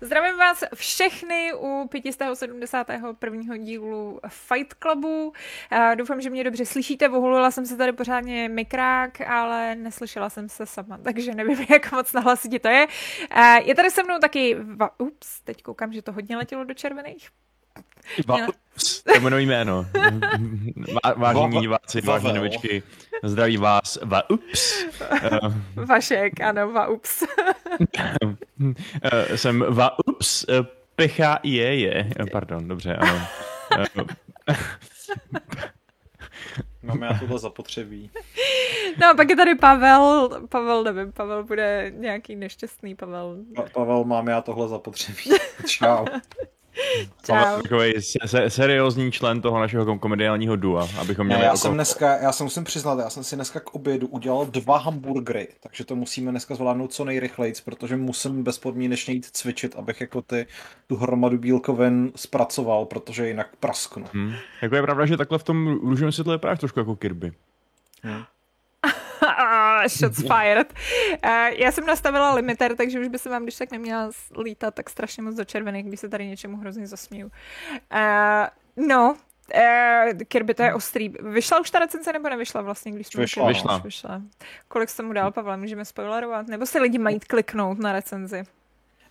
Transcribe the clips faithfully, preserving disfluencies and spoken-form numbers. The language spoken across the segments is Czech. Zdravím vás všechny u pět set sedmdesát jedna dílu Fight Clubu. Doufám, že mě dobře slyšíte. Vohulila jsem se tady pořádně mikrák, ale neslyšela jsem se sama, takže nevím, jak moc na hlasitě to je. Je tady se mnou taky... Va- Ups, teď koukám, že to hodně letělo do červených. Va- Ups, to je mnou jméno. Vážení diváci, vážení novičky. Zdraví vás, va- ups. Vašek, ano, va- ups. Jsem va- ups, pecha je, je. Pardon, dobře, ano. Máme já tohle zapotřebí. No, pak je tady Pavel. Pavel, nevím, Pavel bude nějaký nešťastný Pavel. Pa- Pavel, máme já tohle zapotřebí. Čau. Čau. Takový seriózní člen toho našeho komediálního dua, abychom měli... Ne, já, jako... jsem dneska, já se musím přiznat, já jsem si dneska k obědu udělal dva hamburgery, takže to musíme dneska zvládnout co nejrychlejc, protože musím bezpodmínečně jít cvičit, abych jako ty tu hromadu bílkovin zpracoval, protože jinak prasknu. Hmm. Jako je pravda, že takhle v tom růžovém světle je právě trošku jako Kirby. Hmm. Shots fired. Já jsem nastavila limiter, takže už by se vám, když tak neměla lítat tak strašně moc do červených, když se tady něčemu hrozně zasmíju. Uh, no, uh, Kirby, to je ostrý. Vyšla už ta recenze, nebo nevyšla vlastně? Když vyšla. Vyšla. vyšla. Kolik jsem mu dal, Pavle, můžeme spoilerovat? Nebo se lidi mají kliknout na recenzi?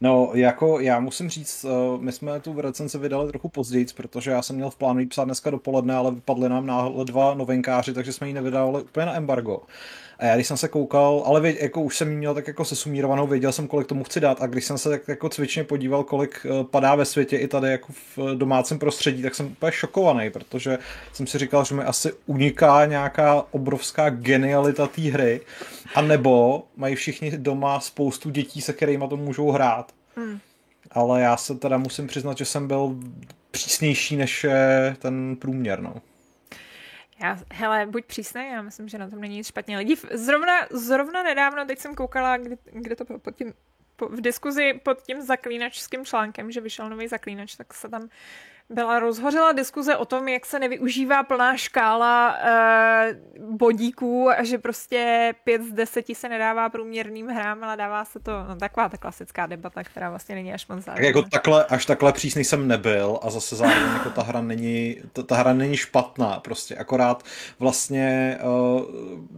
No, jako já musím říct, my jsme tu recenzi vydali trochu později, protože já jsem měl v plánu jí psát dneska dopoledne, ale vypadli nám náhle dva novinkáři, takže jsme ji nevydávali úplně na embargo. A já když jsem se koukal, ale věd, jako už jsem ji měl tak jako sesumírovanou, věděl jsem, kolik tomu chci dát, a když jsem se tak jako cvičně podíval, kolik padá ve světě i tady jako v domácím prostředí, tak jsem úplně šokovaný, protože jsem si říkal, že mi asi uniká nějaká obrovská genialita té hry, a nebo mají všichni doma spoustu dětí, se kterými to můžou hrát. Hmm. Ale já se teda musím přiznat, že jsem byl přísnější než ten průměr, no. Já, hele, buď přísnej, já myslím, že na tom není nic špatně. Lidi, zrovna, zrovna nedávno, teď jsem koukala, kde, kde to bylo, pod tím, po, v diskuzi pod tím zaklínačským článkem, že vyšel nový zaklínač, tak se tam byla rozhořela diskuze o tom, jak se nevyužívá plná škála eh, bodíků a že prostě pět z deseti se nedává průměrným hrám, ale dává se to, no, taková ta klasická debata, která vlastně není až moc zároveň. Jako takhle, až takhle přísný jsem nebyl, a zase zároveň jako ta hra není, ta, ta hra není špatná prostě, akorát vlastně uh,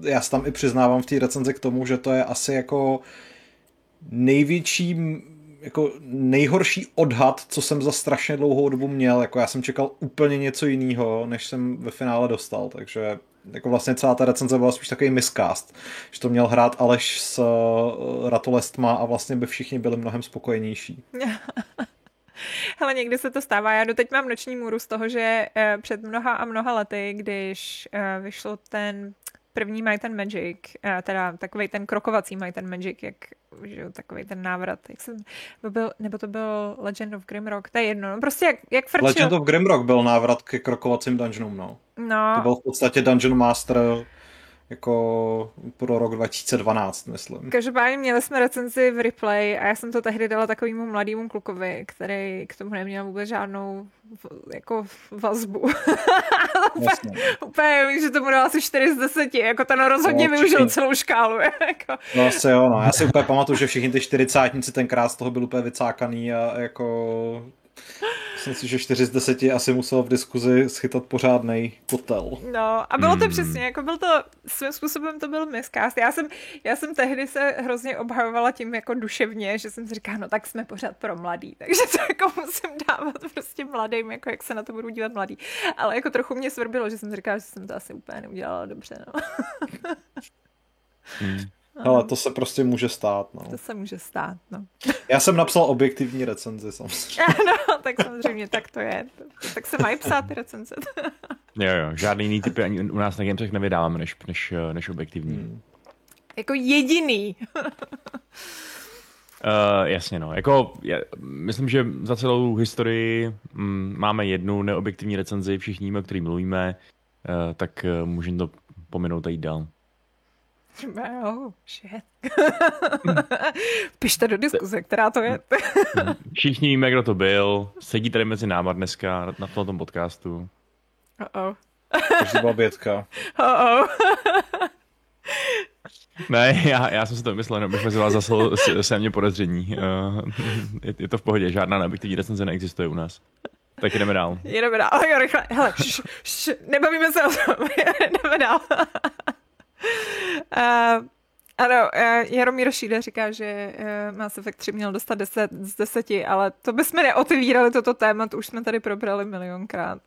já se tam i přiznávám v té recenzi k tomu, že to je asi jako největší jako nejhorší odhad, co jsem za strašně dlouhou dobu měl, jako já jsem čekal úplně něco jiného, než jsem ve finále dostal, takže jako vlastně celá ta recenze byla spíš takový miscast, že to měl hrát Aleš s Ratolestma a vlastně by všichni byli mnohem spokojenější. Hele, někdy se to stává. Já doteď mám noční můru z toho, že před mnoha a mnoha lety, když vyšlo ten první Might and Magic, teda takovej ten krokovací Might and Magic, jak, že, takovej ten návrat, jak jsem, byl, nebo to byl Legend of Grimrock, to je jedno, no, prostě jak, jak frčil. Legend of Grimrock byl návrat ke krokovacím dungeonům, no. no. To byl v podstatě Dungeon Master jako pro rok dva tisíce dvanáct, myslím. Každopádně měli jsme recenzi v replay a já jsem to tehdy dala takovému mladému klukovi, který k tomu neměl vůbec žádnou jako vazbu. Jasně. Úplně, že tomu dala asi čtyři z deseti, jako ten rozhodně no, využil celou škálu. Jako. No asi jo, no. Já si úplně pamatuju, že všichni ty čtyřicátníci tenkrát z toho byli úplně vycákaný a jako... Myslím si, že čtyři z deseti asi musel v diskuzi schytat pořádnej kotel. No a bylo to hmm. přesně, jako byl to, svým způsobem to byl miscast. Já jsem, já jsem tehdy se hrozně obhajovala tím jako duševně, že jsem si říkala, no tak jsme pořád pro mladý, takže to jako musím dávat prostě mladým, jako jak se na to budou dívat mladý. Ale jako trochu mě svrbilo, že jsem říkala, že jsem to asi úplně neudělala dobře, no. hmm. Ale to se prostě může stát, no. To se může stát, no. Já jsem napsal objektivní recenzi, samozřejmě. Ano, tak samozřejmě, tak to je. Tak se mají psát ty recenze. Jo, jo, žádný jiný typy ani u nás na Gamesech nevydáváme, než, než, než objektivní. Hmm. Jako jediný. Uh, jasně, no. Jako, já, myslím, že za celou historii m, máme jednu neobjektivní recenzi, všichni, o který mluvíme, uh, tak uh, můžeme to pominout a jít dál. Oh, shit. Pište do diskuze, která to je. Všichni víme, kdo to byl. Sedí tady mezi náma dneska na tom podcastu. Oh, oh. To byla bědka. Oh, oh. Ne, já, já jsem si to myslel, no, bych mezi vás zasl sémě podezření. Uh, je, je to v pohodě, žádná neobjektivní recenze neexistuje u nás. Tak jdeme dál. Jdeme dál, oh, jo, rychle, hele, š, š, nebavíme se o tom, jdeme dál. uh, ano, uh, Jaromír Šída říká, že uh, Mass Effect tři měl dostat deset z deseti, ale to bychom neotevírali toto téma, to už jsme tady probrali milionkrát.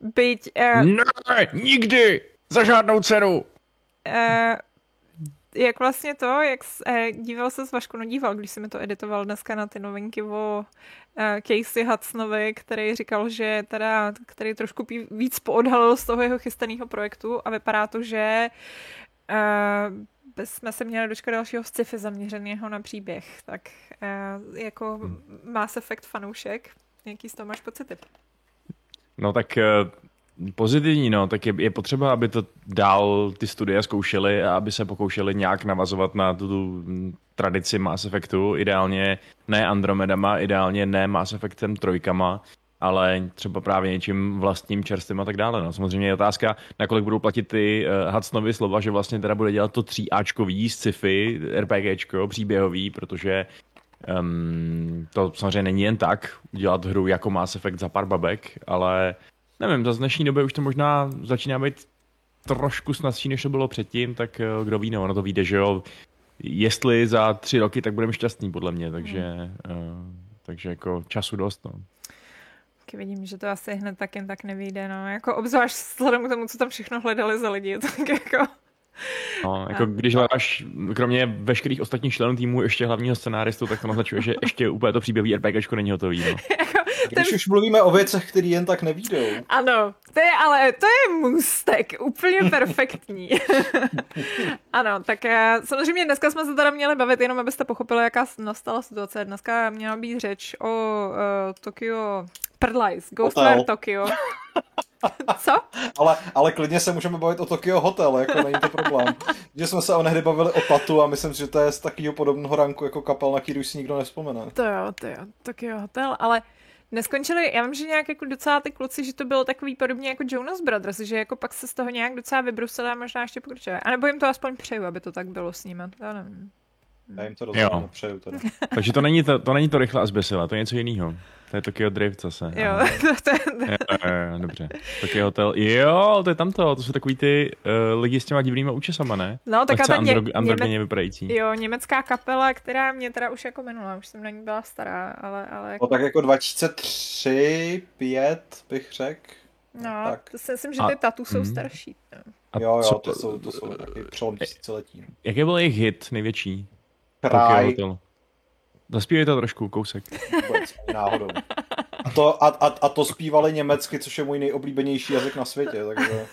Byť... Uh, ne, nikdy, za žádnou cenu. Uh, jak vlastně to, jak uh, díval se s Vašku, no díval, když jsi mi to editoval dneska na ty novinky o uh, Casey Hudsonovi, který říkal, že teda, který trošku víc poodhalil z toho jeho chystaného projektu a vypadá to, že uh, jsme se měli dočkat dalšího sci-fi zaměřeného na příběh, tak uh, jako hmm. Mass Effect fanoušek, jaký z toho máš pocity? No tak... Uh... Pozitivní, no, tak je, je potřeba, aby to dál ty studia zkoušely a aby se pokoušely nějak navazovat na tu, tu tradici Mass Effectu, ideálně ne Andromedama, ideálně ne Mass Effectem trojkama, ale třeba právě něčím vlastním, čerstvým a tak dále. No. Samozřejmě je otázka, nakolik budou platit ty uh, Hudsonovy slova, že vlastně teda bude dělat to tří áčkový sci-fi, RPGčko, příběhový, protože um, to samozřejmě není jen tak udělat hru jako Mass Effect za pár babek, ale... Nevím, za dnešní době už to možná začíná být trošku snazší, než to bylo předtím, tak kdo ví, no, ono to vyjde, že jo, jestli za tři roky, tak budeme šťastní, podle mě, takže, hmm. uh, takže jako času dost, no. Taky vidím, že to asi hned tak jen tak nevyjde, no, jako obzvlášť vzhledem k tomu, co tam všechno hledali za lidi, tak jako... No, jako když hledáš, kromě veškerých ostatních členů týmu, ještě hlavního scenáristu, tak to naznačuje, že ještě úplně to příběhové RPGčko není hotový, no. Když ten... už mluvíme o věcech, které jen tak nevídou. Ano, to je, ale to je můstek, úplně perfektní. Ano, tak samozřejmě dneska jsme se teda měli bavit, jenom abyste pochopili, jaká nastala situace. Dneska měla být řeč o uh, Tokio... Prdlajs, Ghostware Tokio. Co? Ale, ale klidně se můžeme bavit o Tokio Hotel, jako není to problém. Že jsme se onehdy bavili o Tatu a myslím, že to je z takového podobného ranku jako kapel, na který už si nikdo nevzpomene. To jo, to jo, Tokio Hotel, ale... Neskončili, já vím, že nějak jako docela ty kluci, že to bylo takový podobně jako Jonas Brothers, že jako pak se z toho nějak docela vybrusili a možná ještě pokračuje. A nebo jim to aspoň přeju, aby to tak bylo s nimi. Já nevím. Já jim to rozhodně přeju. Teda. Takže to není to, to není to rychle a zběsila, to je něco jiného. To je Tokio Drift zase. Jo, to, to je... jo, jo, dobře. Tokio Hotel, jo, to je tamto, to jsou takový ty uh, lidi s těma divnýma účesama, ne? No, tak ta ně... androgeně vypadající. Jo, německá kapela, která mě teda už jako minula, už jsem na ní byla stará, ale... ale jako... No tak jako dva tisíce tři, pět bych řekl. No, tak. To si myslím, že ty Tatu jsou mm. starší. A jo, jo, co... to jsou, to jsou taky přelom tisíciletí. Jaký byl jejich hit největší? Tokio Hotel. Zaspívej to trošku, kousek. Náhodou. A to, a, a, a to zpívali německy, což je můj nejoblíbenější jazyk na světě, takže...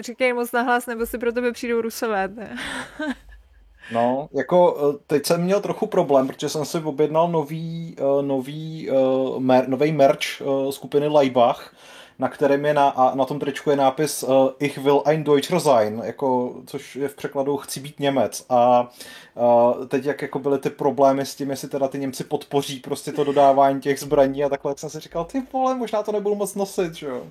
Říkej moc nahlas, nebo si pro tebe přijdou Rusové. No, jako teď jsem měl trochu problém, protože jsem si objednal nový, nový, mer, nový merch skupiny Laibach, na kterém je na, a na tom tričku je nápis uh, Ich will ein Deutscher sein, jako, což je v překladu chci být Němec. A uh, teď jak jako byly ty problémy s tím, jestli teda ty Němci podpoří prostě to dodávání těch zbraní a takhle, tak jsem si říkal, ty vole, možná to nebudu moc nosit, že jo.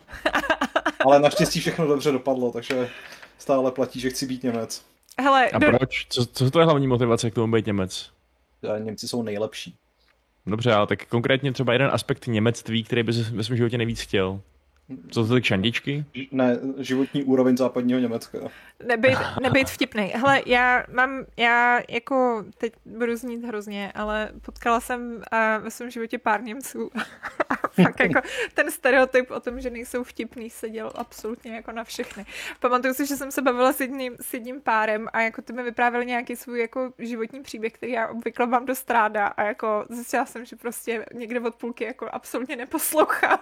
Ale naštěstí všechno dobře dopadlo, takže stále platí, že chci být Němec. Hele, a proč? Co, co to je hlavní motivace k tomu být Němec? Němci jsou nejlepší. Dobře, ale tak konkrétně třeba jeden aspekt němectví, který bys ve svém životě nejvíc chtěl. Co to ty šandičky? Ne, životní úroveň západního Německa. Nebejt, nebejt vtipnej. Hele, já mám, já jako teď budu znít hrozně, ale potkala jsem uh, ve svém životě pár Němců. Fakt jako ten stereotyp o tom, že nejsou vtipný, se dělal absolutně jako na všechny. Pamatuju si, že jsem se bavila s jedním, s jedním párem a jako ty mi vyprávěli nějaký svůj jako životní příběh, který já obvykle mám dost ráda a jako zjistila jsem, že prostě někde od půlky jako absolutně neposlouchám.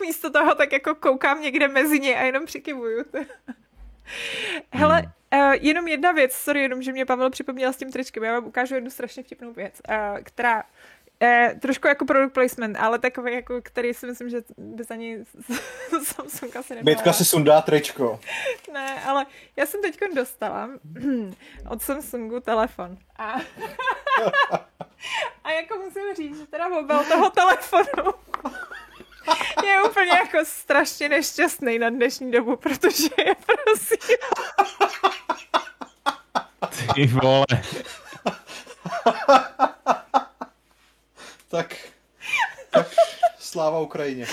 Místo toho tak jako koukám někde mezi ně a jenom přikivuju. Hele, uh, jenom jedna věc, sorry, jenom, že mě Pavel připomněl s tím tričkem, já vám ukážu jednu strašně vtipnou věc, uh, která uh, trošku jako product placement, ale takový jako, který si myslím, že bez ani Samsung asi nedala. Bětka si sundá tričko. Ne, ale já jsem teďko dostala od Samsungu telefon. A, a jako musím říct, že teda mobil toho telefonu je úplně jako strašně nešťastný na dnešní dobu, protože je prosím. Ty vole. Tak, tak sláva Ukrajině.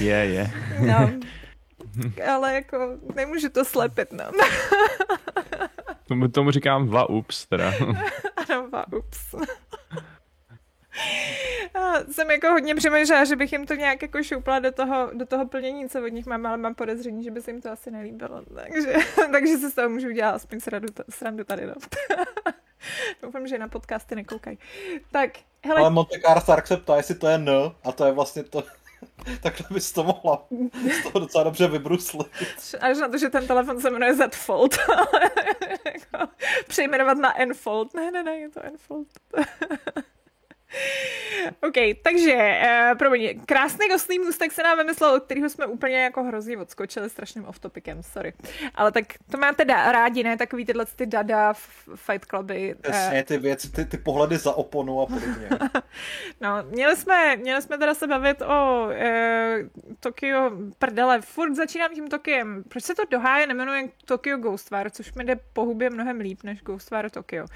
Je, je. No. Ale jako nemůžu to slepit, no. Tomu, tomu říkám dva ups, teda. Ano, dva ups. Jsem jako hodně přemýšlela, že bych jim to nějak jako šoupla do toho, do toho plnění, co od nich mám, ale mám podezření, že by se jim to asi nelíbilo. Takže, takže se z toho můžu udělat aspoň srandu, srandu tady, no. Doufám, že na podcasty nekoukají. Tak, hele. Ale Montekar Stark se ptá, jestli to je N, a to je vlastně to... Takhle bys to mohla z toho docela dobře vybruslit. Až na to, že ten telefon se jmenuje Z-Fold, ale jako přejmenovat na N-Fold. Ne, ne, ne, je to N-Fold. OK, takže, uh, promiň, krásný dostný můstek se nám vymyslel, od kterého jsme úplně jako hrozně odskočili strašným off-topicem, sorry. Ale tak to máte da- rádi, ne? Takový tyhle ty dada, fight cluby. Jasně, uh... ty věci, ty, ty pohledy za oponu a podobně. No, měli jsme, měli jsme teda se bavit o uh, Tokio prdele. Furt začínám tím Tokiem. Proč se to doháje nemenuje Tokio Ghostwire, což mi jde po hubě mnohem líp než Ghostwire Tokio.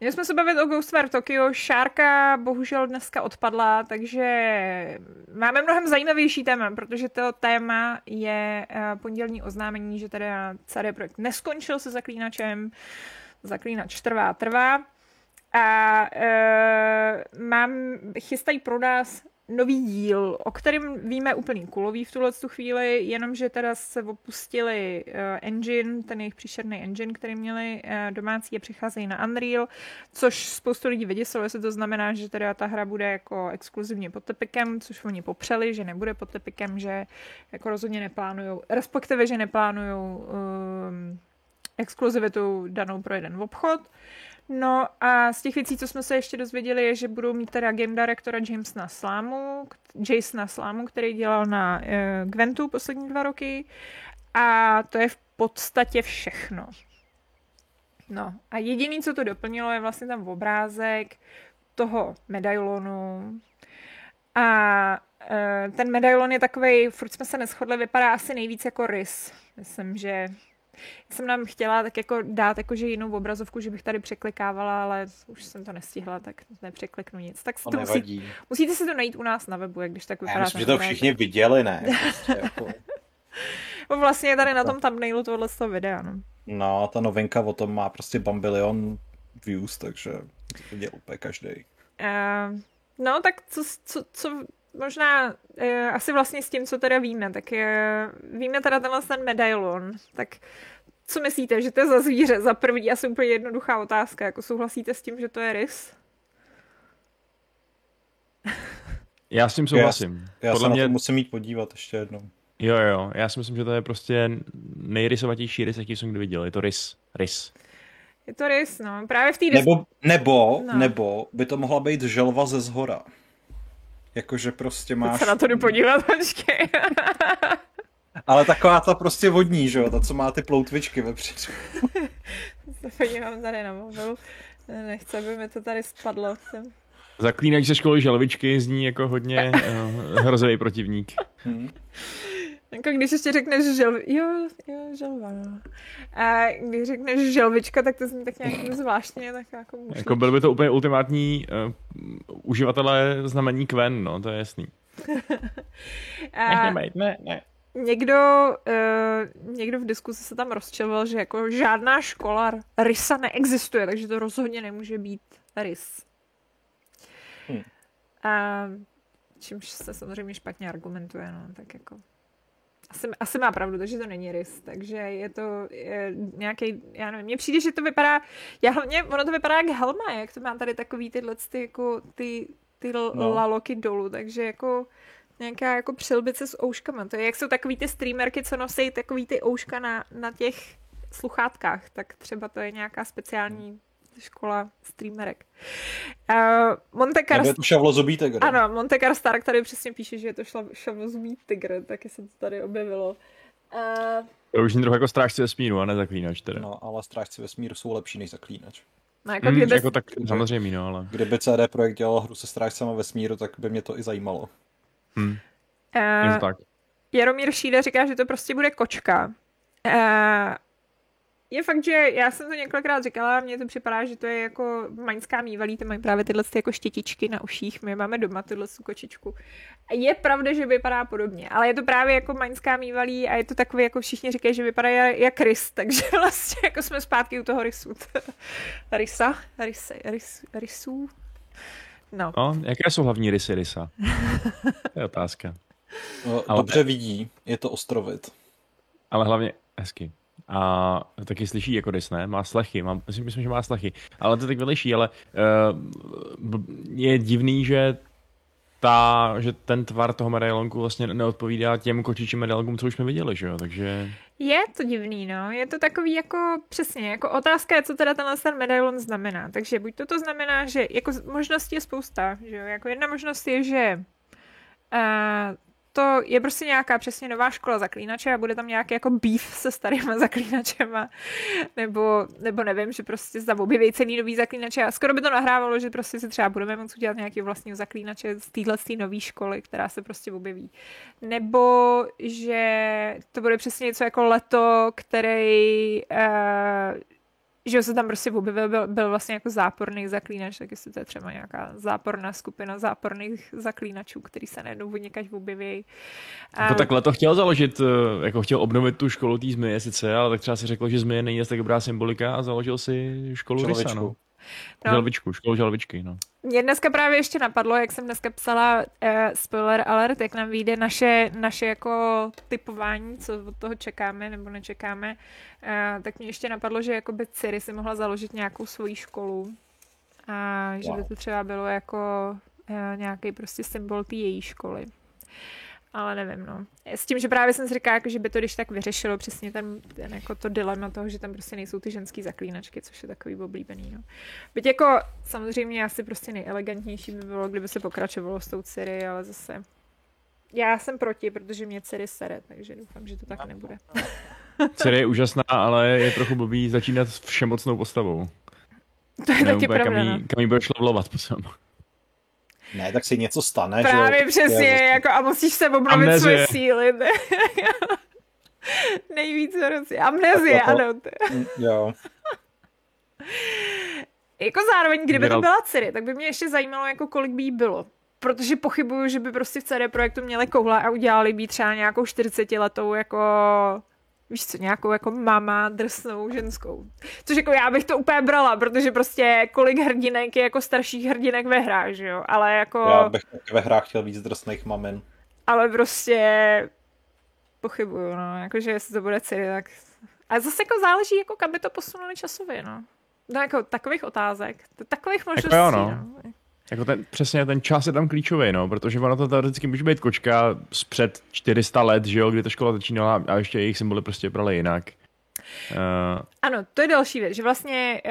Měli jsme se bavit o Ghostwire Tokio. Šárka bohužel dneska odpadla, takže máme mnohem zajímavější téma, protože to téma je pondělní oznámení, že tady C D Projekt neskončil se Zaklínačem. Zaklínač trvá, trvá. A e, mám, chystají pro nás nový díl, o kterém víme úplný kulový v tuhle chvíli, jenomže teda se opustili engine, ten jejich příšerný engine, který měli domácí a přicházejí na Unreal, což spoustu lidí vyděsilo, jestli to znamená, že teda ta hra bude jako exkluzivně pod Epicem, což oni popřeli, že nebude pod Epicem, že jako rozhodně neplánujou, respektive, že neplánujou um, exkluzivitu danou pro jeden obchod. No a z těch věcí, co jsme se ještě dozvěděli, je, že budou mít teda game directora Jamesona Slamu, Jasona Slamu, který dělal na uh, Gwentu poslední dva roky. A to je v podstatě všechno. No a jediný, co to doplnilo, je vlastně tam obrázek toho medailonu. A uh, ten medailon je takovej, furt jsme se neshodli, vypadá asi nejvíc jako rys. Myslím, že... jsem nám chtěla tak jako dát jakože jinou obrazovku, že bych tady překlikávala, ale už jsem to nestihla, tak nepřekliknu nic. Tak si to musí, musíte si to najít u nás na webu, jak když tak vypadá. Já myslím, že to všichni to... viděli, ne? Prostě jako... Vlastně tady na tom thumbnailu tohle z toho videa. No. no, ta novinka o tom má prostě bambilion views, takže to dělá úplně každej. Uh, no, tak co... co, co... Možná e, asi vlastně s tím, co teda víme, tak e, víme teda tenhle ten medailon, tak co myslíte, že to je za zvíře? Za první asi úplně jednoduchá otázka, jako souhlasíte s tím, že to je rys? Já s tím souhlasím. Já, já Podle se mě... na to musím jít podívat ještě jednou. Jo, jo, já si myslím, že to je prostě nejrysovatější rys, jaký jsem kdy viděl, je to rys, rys. Je to rys, no, právě v té... Rys... Nebo, nebo, no. nebo by to mohla být želva ze zhora. Jakože prostě máš... Teď se na to jdu podívat, počkej. Ale taková ta prostě vodní, že jo? Ta, co má ty ploutvičky vepředu. Se podívám tady na mobilu. Nechci, aby mi to tady spadlo. Jsem... Zaklínač ze školy želvičky zní jako hodně uh, hrozivý protivník. Hmm. Jako když ještě řekneš želvička, jo, jo, želva, no. A když řekneš želvička, tak to zní tak nějak zvláštně, tak jako můžu. Jako byl by to úplně ultimátní uh, uživatelé znamení Quen, no, to je jasný. A ne, ne, ne. Někdo, uh, někdo v diskuzi se tam rozčiloval, že jako žádná škola rysa neexistuje, takže to rozhodně nemůže být rys. Hmm. A čímž se samozřejmě špatně argumentuje, no, tak jako... Asi, asi má pravdu, takže to není rys, takže je to nějaký, já nevím, mně přijde, že to vypadá, já hlavně, ono to vypadá jak helma, jak to má tady takový tyhle ty, jako, ty, ty no. laloky dolů, takže jako nějaká jako přilbice s ouškama, to je, jak jsou takový ty streamerky, co nosí takový ty ouška na, na těch sluchátkách, tak třeba to je nějaká speciální škola streamerek. Uh, Montekar... Nebo je to šavlozubý tygr. Ano, Montekar Stark tady přesně píše, že je to šavlozubý tygr, taky se to tady objevilo. Uh... To už je trochu jako strážci vesmíru, a ne zaklínač teda. No, ale strážci vesmíru jsou lepší než zaklínač. No, jako, mm, kdyby... jako tak samozřejmě no, ale... Kdyby C D Projekt dělal hru se strážcema vesmíru, tak by mě to i zajímalo. Hmm. Uh, tak. Jaromír Šída říká, že to prostě bude kočka. Uh, je fakt, že já jsem to několikrát říkala, mně to připadá, že to je jako maňská mývalí, to mají právě tyhle jako štětičky na uších, my máme doma tuhle kočičku. Je pravda, že vypadá podobně, ale je to právě jako maňská mývalí a je to takový, jako všichni říkají, že vypadá jak rys, takže vlastně jako jsme zpátky u toho rysu. Rysa? Rysa? Rys, rysů? No. No, jaké jsou hlavní rysy rysa? To je otázka. No, ale... Dobře vidí, je to ostrovit. Ale hlavně hezky. A taky slyší jako rys, ne? Má slechy, má, myslím, myslím, že má slechy. Ale to tak vyliší, ale uh, je divný, že, ta, že ten tvar toho medailonku vlastně neodpovídá těm kočičím medailonkům, co už jsme viděli, že jo? Takže... Je to divný, no. Je to takový jako přesně, jako otázka je, co teda tenhle ten medailon znamená. Takže buď to to znamená, že jako možností je spousta, že jo? Jako jedna možnost je, že uh, to je prostě nějaká přesně nová škola zaklínače a bude tam nějaký jako beef se starýma zaklínačema. Nebo, nebo nevím, že prostě objeví celý nový zaklínače a skoro by to nahrávalo, že prostě si třeba budeme moct udělat nějaký vlastního zaklínače z téhle nové školy, která se prostě objeví. Nebo že to bude přesně něco jako leto, který... Uh, že se tam prostě objevil, byl, byl vlastně jako záporný zaklínač, tak jestli to je třeba nějaká záporná skupina záporných zaklínačů, který se najednou od někač objeví. Jako takhle to chtěl založit, jako chtěl obnovit tu školu té zmije sice, ale tak třeba si řekl, že zmije není tak dobrá symbolika a založil si školu rysa, no. No. Žalvičku, školu žalvičky, no. Mě dneska právě ještě napadlo, jak jsem dneska psala eh, spoiler alert, jak nám vyjde naše, naše jako typování, co od toho čekáme nebo nečekáme, eh, tak mě ještě napadlo, že jako by Ciri si mohla založit nějakou svoji školu a že wow. by to třeba bylo jako eh, nějaký prostě symbol té její školy. Ale nevím, no. S tím, že právě jsem si říkala, že by to když tak vyřešilo přesně ten, ten jako to dilema toho, že tam prostě nejsou ty ženský zaklínačky, což je takový oblíbený, no. Byť jako samozřejmě asi prostě nejelegantnější by bylo, kdyby se pokračovalo s tou Ciri, ale zase já jsem proti, protože mě Ciri sere, takže doufám, že to tak nebude. Ciri je úžasná, ale je trochu blbý začínat s všemocnou postavou. To je taky pravda, no. Kam jí bude šlavlovat potom. Ne, tak si něco stane, právě že jo? Právě přesně, je, jako a musíš se obnovit amnezie. Svoje síly. Ne? Nejvíc roci. Amnezie, to... ano. Jo. Jako zároveň, kdyby Měl... to byla Ciri, tak by mě ještě zajímalo, jako kolik by jí bylo. Protože pochybuju, že by prostě v C D Projektu měli koule a udělali by třeba nějakou čtyřicetiletou jako... Víš co, nějakou jako mama drsnou ženskou. Což jako já bych to úplně brala, protože prostě kolik hrdinek je jako starších hrdinek ve hrách, že jo? Ale jako... Já bych ve hrách chtěl víc drsných mamin. Ale prostě pochybuju, no. Jakože jestli to bude Ciri, tak... A zase jako záleží, jako kam by to posunuli časově, no. No jako takových otázek, takových možností, jako jo, no. no. Jako ten, přesně ten čas je tam klíčový, no, protože ono to teoreticky může být kočka z před čtyři sta let, že jo, kdy ta škola začínala a ještě jejich symboly prostě brali jinak. Uh... Ano, to je další věc, že vlastně uh,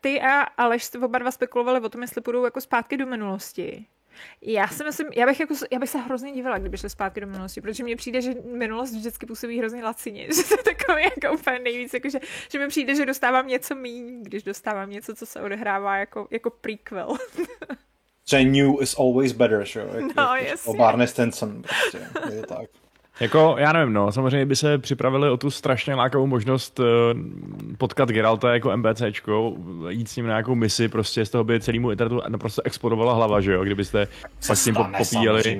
ty a Aleš oba dva spekulovali o tom, jestli půjdou jako zpátky do minulosti. Já si myslím, já bych, jako, já bych se hrozně divila, kdyby šli zpátky do minulosti, protože mně přijde, že minulost vždycky působí hrozně lacině, že to je takový jako úplně nejvíc, jako že, že mi přijde, že dostávám něco míň, když dostávám něco, co se odehrává jako, jako prequel. Že new is always better, že jo? No, jasně. O Barney Stinson, prostě, je to tak. Jako, já nevím, no, samozřejmě by se připravili o tu strašně lákavou možnost uh, potkat Geralta jako MBCčko, jít s ním na nějakou misi, prostě z toho by celému internetu naprosto explodovala hlava, že jo, kdybyste pak s tím popíjeli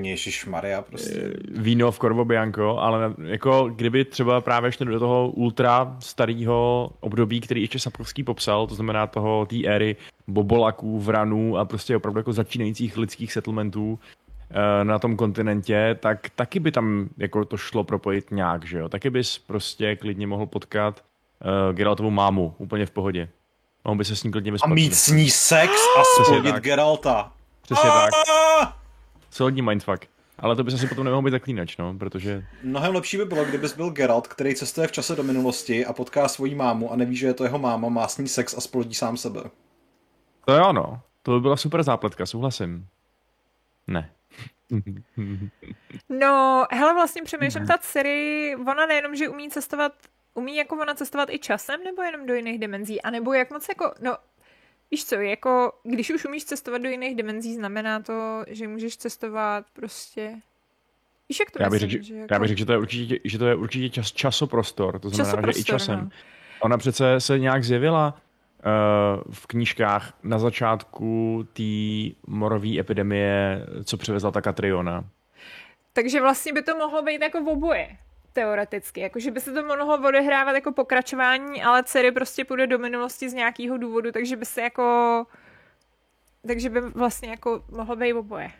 prostě. Víno v Corvo Bianco, ale jako kdyby třeba právě šli do toho ultra starého období, který ještě Sapkovský popsal, to znamená toho té éry bobolaků, vranů a prostě opravdu jako začínajících lidských settlementů, na tom kontinentě, tak taky by tam jako to šlo propojit nějak, že jo? Taky bys prostě klidně mohl potkat uh, Geraltovu mámu, úplně v pohodě. On by se s ní klidně vyspat. A mít s ní sex a spodit Geralta. Přesně tak. Celodní mindfuck. Ale to bys asi potom nemohl být zaklínač, no, protože... Mnohem lepší by bylo, kdybys byl Geralt, který cestuje v čase do minulosti a potká svoji mámu a neví, že je to jeho máma, má s ní sex a splodí sám sebe. To jo, no. To by byla super zápletka, souhlasím. Ne. No, hele, vlastně přemýšlím, ta Ciri, ona nejenom, že umí cestovat, umí jako ona cestovat i časem, nebo jenom do jiných dimenzí, anebo jak moc jako, no, Víš co, jako když už umíš cestovat do jiných dimenzí, znamená to, že můžeš cestovat prostě... Víš, jak to já bych myslím? Řek, že, jako... Já bych řekl, že to je určitě, že to je určitě čas, časoprostor, to znamená, časoprostor, že i časem. No. Ona přece se nějak zjevila uh, v knížkách na začátku té morové epidemie, co přivezla ta Katriona. Takže vlastně by to mohlo být jako v oboje. Teoreticky, jakože by se to mohlo odehrávat jako pokračování, ale dcery prostě půjde do minulosti z nějakého důvodu, takže by se jako, takže by vlastně jako mohlo být oboje.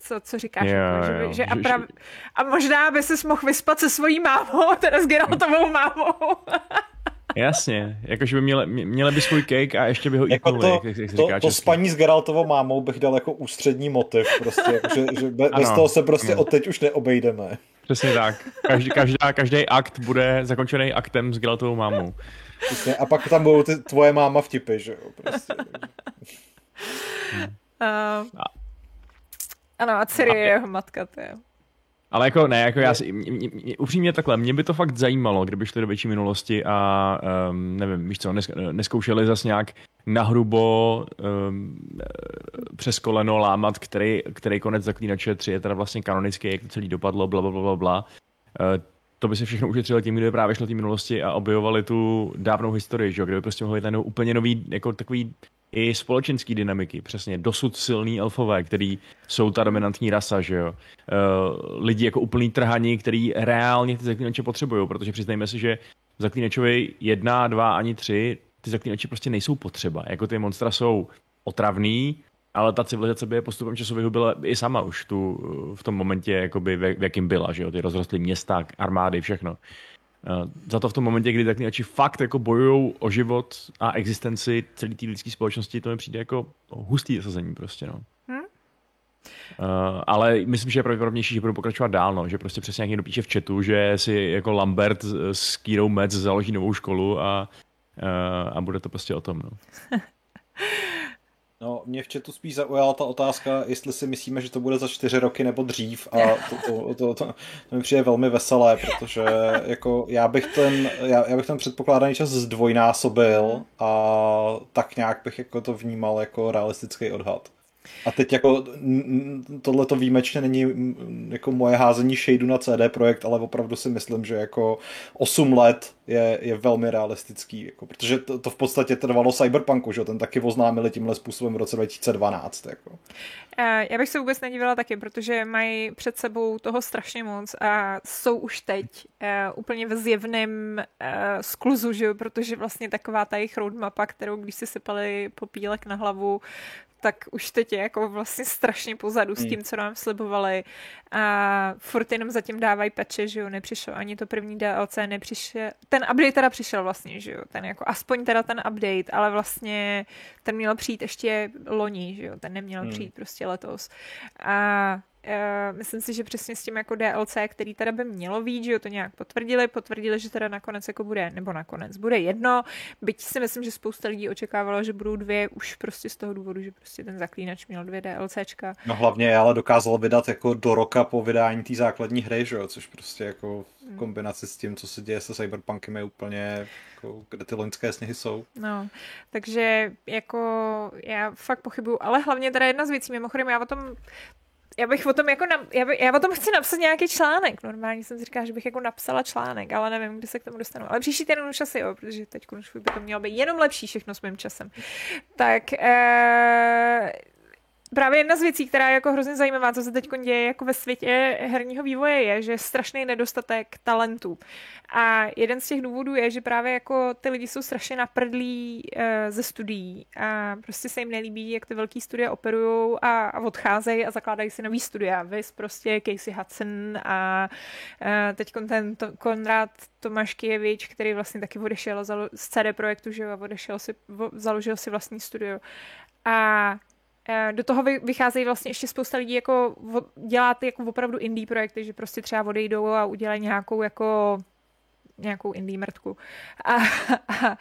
Co, co říkáš? Jo, jako, že by, že a, prav... a možná by ses mohl vyspat se svojí mámou, teda s Geraltovou mámou. Jasně, jakože by měle, měle by svůj cake a ještě by ho jako eatnuli, jak, jak se říká. To, to spaní s Geraltovou mámou bych dal jako ústřední motiv, prostě, jako, že, že bez ano, toho se prostě ano. Odteď už neobejdeme. Přesně tak. Každý, každá, každý akt bude zakončený aktem s Geraltovou mámou. Přesně. A pak tam budou ty tvoje máma vtipy, že jo? Prostě. Hmm. Uh, a. Ano, a dcery je jeho matka, to je. Ale jako ne, jako já si, mě, mě, mě, upřímně takhle, mě by to fakt zajímalo, kdyby šli do větší minulosti a um, nevím, víš co, nes, neskoušeli zas nějak nahrubo um, přes koleno lámat, který, který konec Zaklínače tři je teda vlastně kanonický, jak to celý dopadlo, bla, bla, bla, bla. Uh, to by se všechno ušetřilo tím, kdo je právě šlo té minulosti a objevovali tu dávnou historii, že jo, kde by prostě mohli najednou úplně nový, jako takový i společenský dynamiky, přesně, dosud silný elfové, který jsou ta dominantní rasa, že jo. Uh, lidi jako úplný trhani, který reálně ty zaklínače potřebují, protože přiznejme si, že zaklínačovi jedna, dva, ani tři, ty zaklínači prostě nejsou potřeba. Jako ty monstra jsou otravný, ale ta civilizace by je postupem času vyhubila i sama už tu, v tom momentě, jakoby, v jakým byla, že jo, ty rozrostlý města, armády, všechno. Uh, za to v tom momentě, kdy zaklínači fakt jako bojují o život a existenci celé té lidské společnosti, to mi přijde jako hustý zasazení prostě, no. Hmm? Uh, ale myslím, že je pravděpodobnější, že budou pokračovat dál, no, že prostě přesně jak někdo píše v chatu, že si jako Lambert s Kírou Metz založí novou školu a, uh, a bude to prostě o tom, no. No, mě v chatu spíš zaujala ta otázka, jestli si myslíme, že to bude za čtyři roky nebo dřív, a to, to, to, to, to mi přijde velmi veselé, protože jako já bych ten, já, já bych ten předpokládaný čas zdvojnásobil a tak nějak bych jako to vnímal jako realistický odhad. A teď jako tohle to výjimečně není jako moje házení shadeu na C D Projekt, ale opravdu si myslím, že jako osm let je, je velmi realistický, jako, protože to, to v podstatě trvalo Cyberpunku, že ten taky oznámili tímhle způsobem v roce dva tisíce dvanáct. Jako. Já bych se vůbec nedívala taky, protože mají před sebou toho strašně moc a jsou už teď úplně ve zjevném skluzu, že? Protože vlastně taková ta jejich roadmapa, kterou když si sypali popílek na hlavu, tak už teď je jako vlastně strašně pozadu s tím, co nám slibovali. A furt jenom zatím dávají patche, že jo, nepřišlo ani to první D L C, nepřišel. Ten update teda přišel vlastně, že jo, ten jako, aspoň teda ten update, ale vlastně ten měl přijít ještě loni, že jo, ten neměl hmm. přijít prostě letos. A Uh, myslím si, že přesně s tím jako D L C, který teda by mělo být, že jo, to nějak potvrdili, potvrdili, že teda nakonec jako bude, nebo nakonec bude jedno, byť si myslím, že spousta lidí očekávalo, že budou dvě už prostě z toho důvodu, že prostě ten Zaklínač měl dvě DLCčka. No hlavně ale dokázal vydat jako do roka po vydání té základní hry, že jo, což prostě jako v kombinaci s tím, co se děje se Cyberpunkem, je úplně jako, kde ty loňské sněhy jsou. No, takže jako já fakt pochybuju, ale hlavně teda jedna z věcí, mimochodem já o tom Já bych o tom jako, na, já, by, já o tom chci napsat nějaký článek, normálně jsem si říkala, že bych jako napsala článek, ale nevím, kdy se k tomu dostanu. Ale příští ten už asi jo, protože teď už by to mělo být jenom lepší všechno s mým časem. Tak eh, právě jedna z věcí, která je jako hrozně zajímavá, co se teď děje jako ve světě herního vývoje, je, že je strašný nedostatek talentů. A jeden z těch důvodů je, že právě jako ty lidi jsou strašně naprdlí e, ze studií a prostě se jim nelíbí, jak ty velký studia operují a, a odcházejí a zakládají si nový studia. Vys prostě Casey Hudson a e, teď ten to, Konrad Tomáš Kijevič, který vlastně taky odešel zalo, z C D Projektu, že a odešel si, vo, založil si vlastní studio. A do toho vycházejí vlastně ještě spousta lidí jako dělat jako opravdu indie projekty, že prostě třeba odejdou a udělají nějakou jako nějakou indie mrtku. A, a,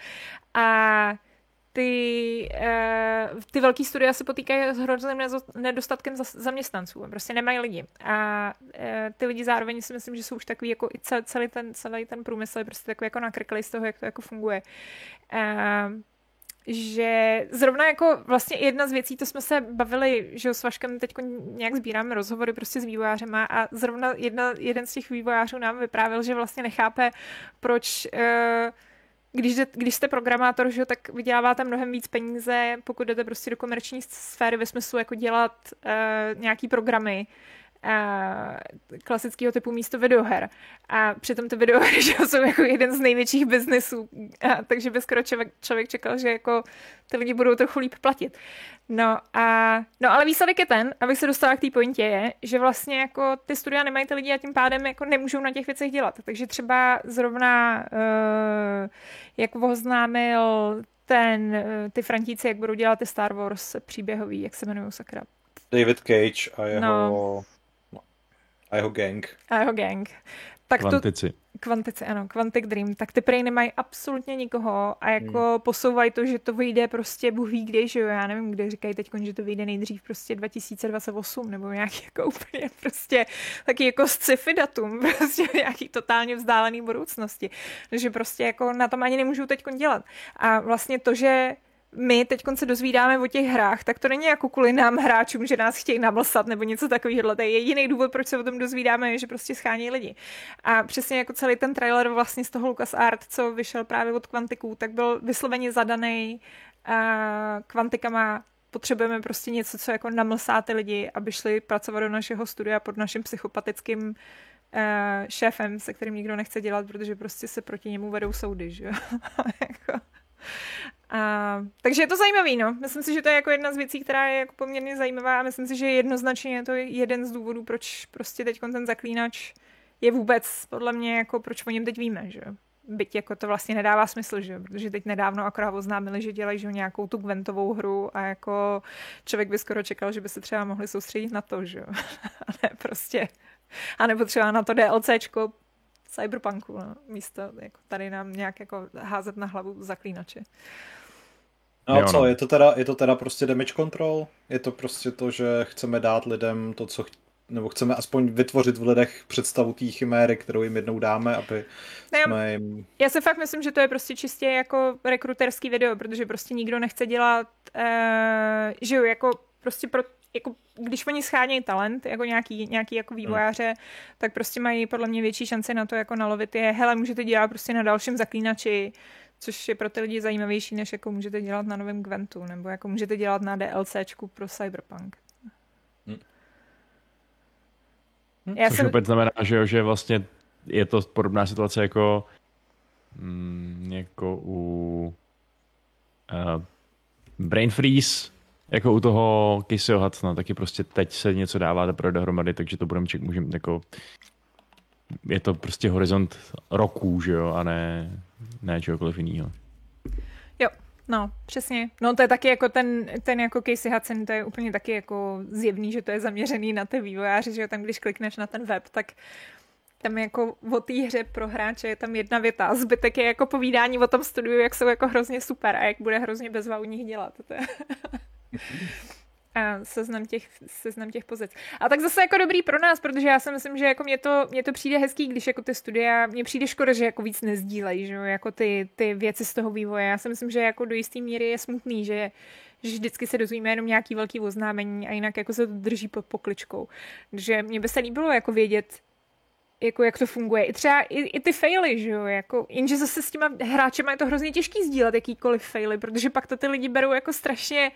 a ty, ty velký studia se potýkají s hrozným nedostatkem zaměstnanců. Prostě nemají lidi. A ty lidi zároveň si myslím, že jsou už takový jako celý ten, celý ten průmysl je prostě takový jako nakrklý z toho, jak to jako funguje. A že zrovna jako vlastně jedna z věcí, to jsme se bavili, že s Vaškem teď nějak sbíráme rozhovory prostě s vývojářema a zrovna jedna, jeden z těch vývojářů nám vyprávěl, že vlastně nechápe, proč když, když jste programátor, že tak vyděláváte mnohem víc peníze, pokud jdete prostě do komerční sféry ve smyslu jako dělat nějaký programy klasického typu místo videoher. A přitom ty videohry jsou jako jeden z největších biznesů, takže by skoro člověk čekal, že jako ty lidi budou trochu líp platit. No, a, no ale výsledek je ten, abych se dostala k té pointě, je, že vlastně jako ty studia nemají ty lidi a tím pádem jako nemůžou na těch věcech dělat. Takže třeba zrovna uh, jak oznámil ten, ty Frantíci, jak budou dělat ty Star Wars příběhový, jak se jmenují sakra. David Cage a jeho... No. A jeho gang. A jeho gang. Tak Kvantici. To, Kvantici, ano, Quantic Dream. Tak ty prej nemají absolutně nikoho a jako hmm. posouvají to, že to vyjde prostě Bůh ví kde, že jo, já nevím, kde říkají teď, že to vyjde nejdřív prostě dva tisíce dvacet osm nebo nějaký jako úplně prostě taky jako sci-fi datum, prostě nějaký totálně vzdálený budoucnosti. Takže prostě jako na tom ani nemůžou teď dělat. A vlastně to, že my teď se dozvídáme o těch hrách, tak to není jako kvůli nám hráčům, že nás chtějí namlsat nebo něco takového. To je jediný důvod, proč se o tom dozvídáme, je, že prostě schání lidi. A přesně jako celý ten trailer vlastně z toho LucasArts, co vyšel právě od Quanticů, tak byl vysloveně zadaný uh, Quanticama. Potřebujeme prostě něco, co jako namlsá ty lidi, aby šli pracovat do našeho studia pod naším psychopatickým uh, šéfem, se kterým nikdo nechce dělat, protože prostě se proti němu vedou soudy, že jo? A, takže je to zajímavý, no. Myslím si, že to je jako jedna z věcí, která je jako poměrně zajímavá a myslím si, že jednoznačně je to jeden z důvodů, proč prostě teď ten Zaklínač je vůbec, podle mě, jako proč o něm teď víme, že byť jako to vlastně nedává smysl, že protože teď nedávno akorát oznámili, že dělají že nějakou tu Gwentovou hru a jako člověk by skoro čekal, že by se třeba mohli soustředit na to, že ale prostě, a nebo třeba na to DLCčko Cyberpunku, no, místo jako tady nám nějak jako házet na hlavu Zaklínače. No a co, je to teda, je to teda prostě damage control? Je to prostě to, že chceme dát lidem to, co ch- nebo chceme aspoň vytvořit v lidech představu té chiméry, kterou jim jednou dáme, aby no, jsme jim... Já si fakt myslím, že to je prostě čistě jako rekruterský video, protože prostě nikdo nechce dělat, eh, že jo, jako prostě pro jako, když oni schánějí talent, jako nějaký, nějaký jako vývojáře, hmm. tak prostě mají podle mě větší šance na to, jako nalovit je, hele, můžete dělat prostě na dalším Zaklínači, což je pro ty lidi zajímavější, než jako můžete dělat na novém Gwentu, nebo jako můžete dělat na DLCčku pro Cyberpunk. Hmm. Hmm. Já což jsem... vůbec znamená, že, že vlastně je to podobná situace jako mm, jako u uh, Brain Freeze, jako u toho Kisio Hatsna, taky prostě teď se něco dává teprve dohromady, takže to budeme čekat, můžeme jako... Je to prostě horizont roků, že jo, a ne, ne čehokoliv jinýho. Jo, no, přesně. No to je taky jako ten, ten jako Casey Hudson, to je úplně taky jako zjevný, že to je zaměřený na ty vývojáři, že jo, tam když klikneš na ten web, tak tam jako o té hře pro hráče je tam jedna věta a zbytek je jako povídání o tom studiu, jak jsou jako hrozně super a jak bude hrozně bezva u nich dělat. To je... A seznam těch, seznam těch pozic. A tak zase jako dobrý pro nás, protože já si myslím, že jako mě to, mě to přijde hezký, když jako ty studia, mně přijde škoda, že jako víc nezdílejí, že jo, jako ty, ty věci z toho vývoje. Já si myslím, že jako do jistý míry je smutný, že, že vždycky se dozvíme jenom nějaký velký oznámení a jinak jako se to drží pod pokličkou. Takže mně by se líbilo jako vědět, jako jak to funguje. I třeba i, i ty faily, že jo, jako, jenže zase s těma hráčema je to hrozně těžký sdílet jakýkoliv faily, protože pak to ty lidi berou jako strašně.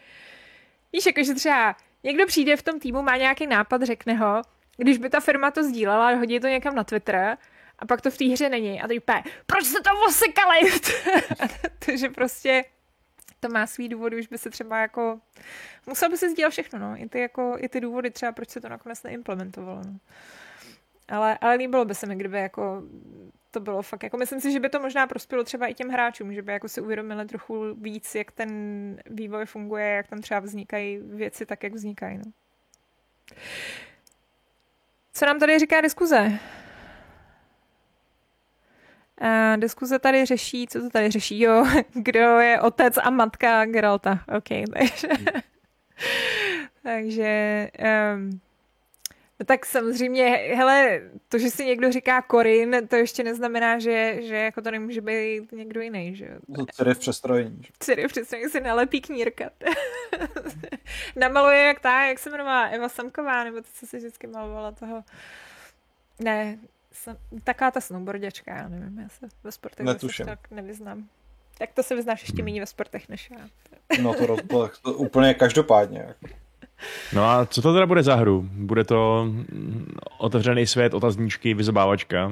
Víš, jakože třeba někdo přijde v tom týmu, má nějaký nápad, řekne ho, když by ta firma to sdílela, hodí to někam na Twitter a pak to v té hře není. A teď pé, proč se to osekali? Takže prostě to má svý důvody, už by se třeba jako... Musel by se sdílet všechno, no. I ty, jako, i ty důvody třeba, proč se to nakonec neimplementovalo, no. Ale, ale líbilo by se mi, kdyby jako... To bylo fakt, jako myslím si, že by to možná prospělo třeba i těm hráčům, že by jako si uvědomili trochu víc, jak ten vývoj funguje, jak tam třeba vznikají věci tak, jak vznikají. No. Co nám tady říká diskuze? A diskuze tady řeší, co to tady řeší, jo, kdo je otec a matka Geralta. Ok, takže... takže um, Tak samozřejmě, hele, to, že si někdo říká Korin, to ještě neznamená, že, že jako to nemůže být někdo jiný, že jo? Tedy v přestrojení. Tedy v přestrojení si nalepí knírka. Namaluje jak ta, jak se jmenovala, Eva Samková, nebo to, co si vždycky malovala toho. Ne, sam, taká ta snowboardačka, já nevím, já se ve sportech tak nevyznám. Tak to se vyznáš ještě méně ve sportech než já. No to, roz, to, to úplně každopádně, jako. No a co to teda bude za hru? Bude to otevřený svět, otazníčky, vyzobávačka?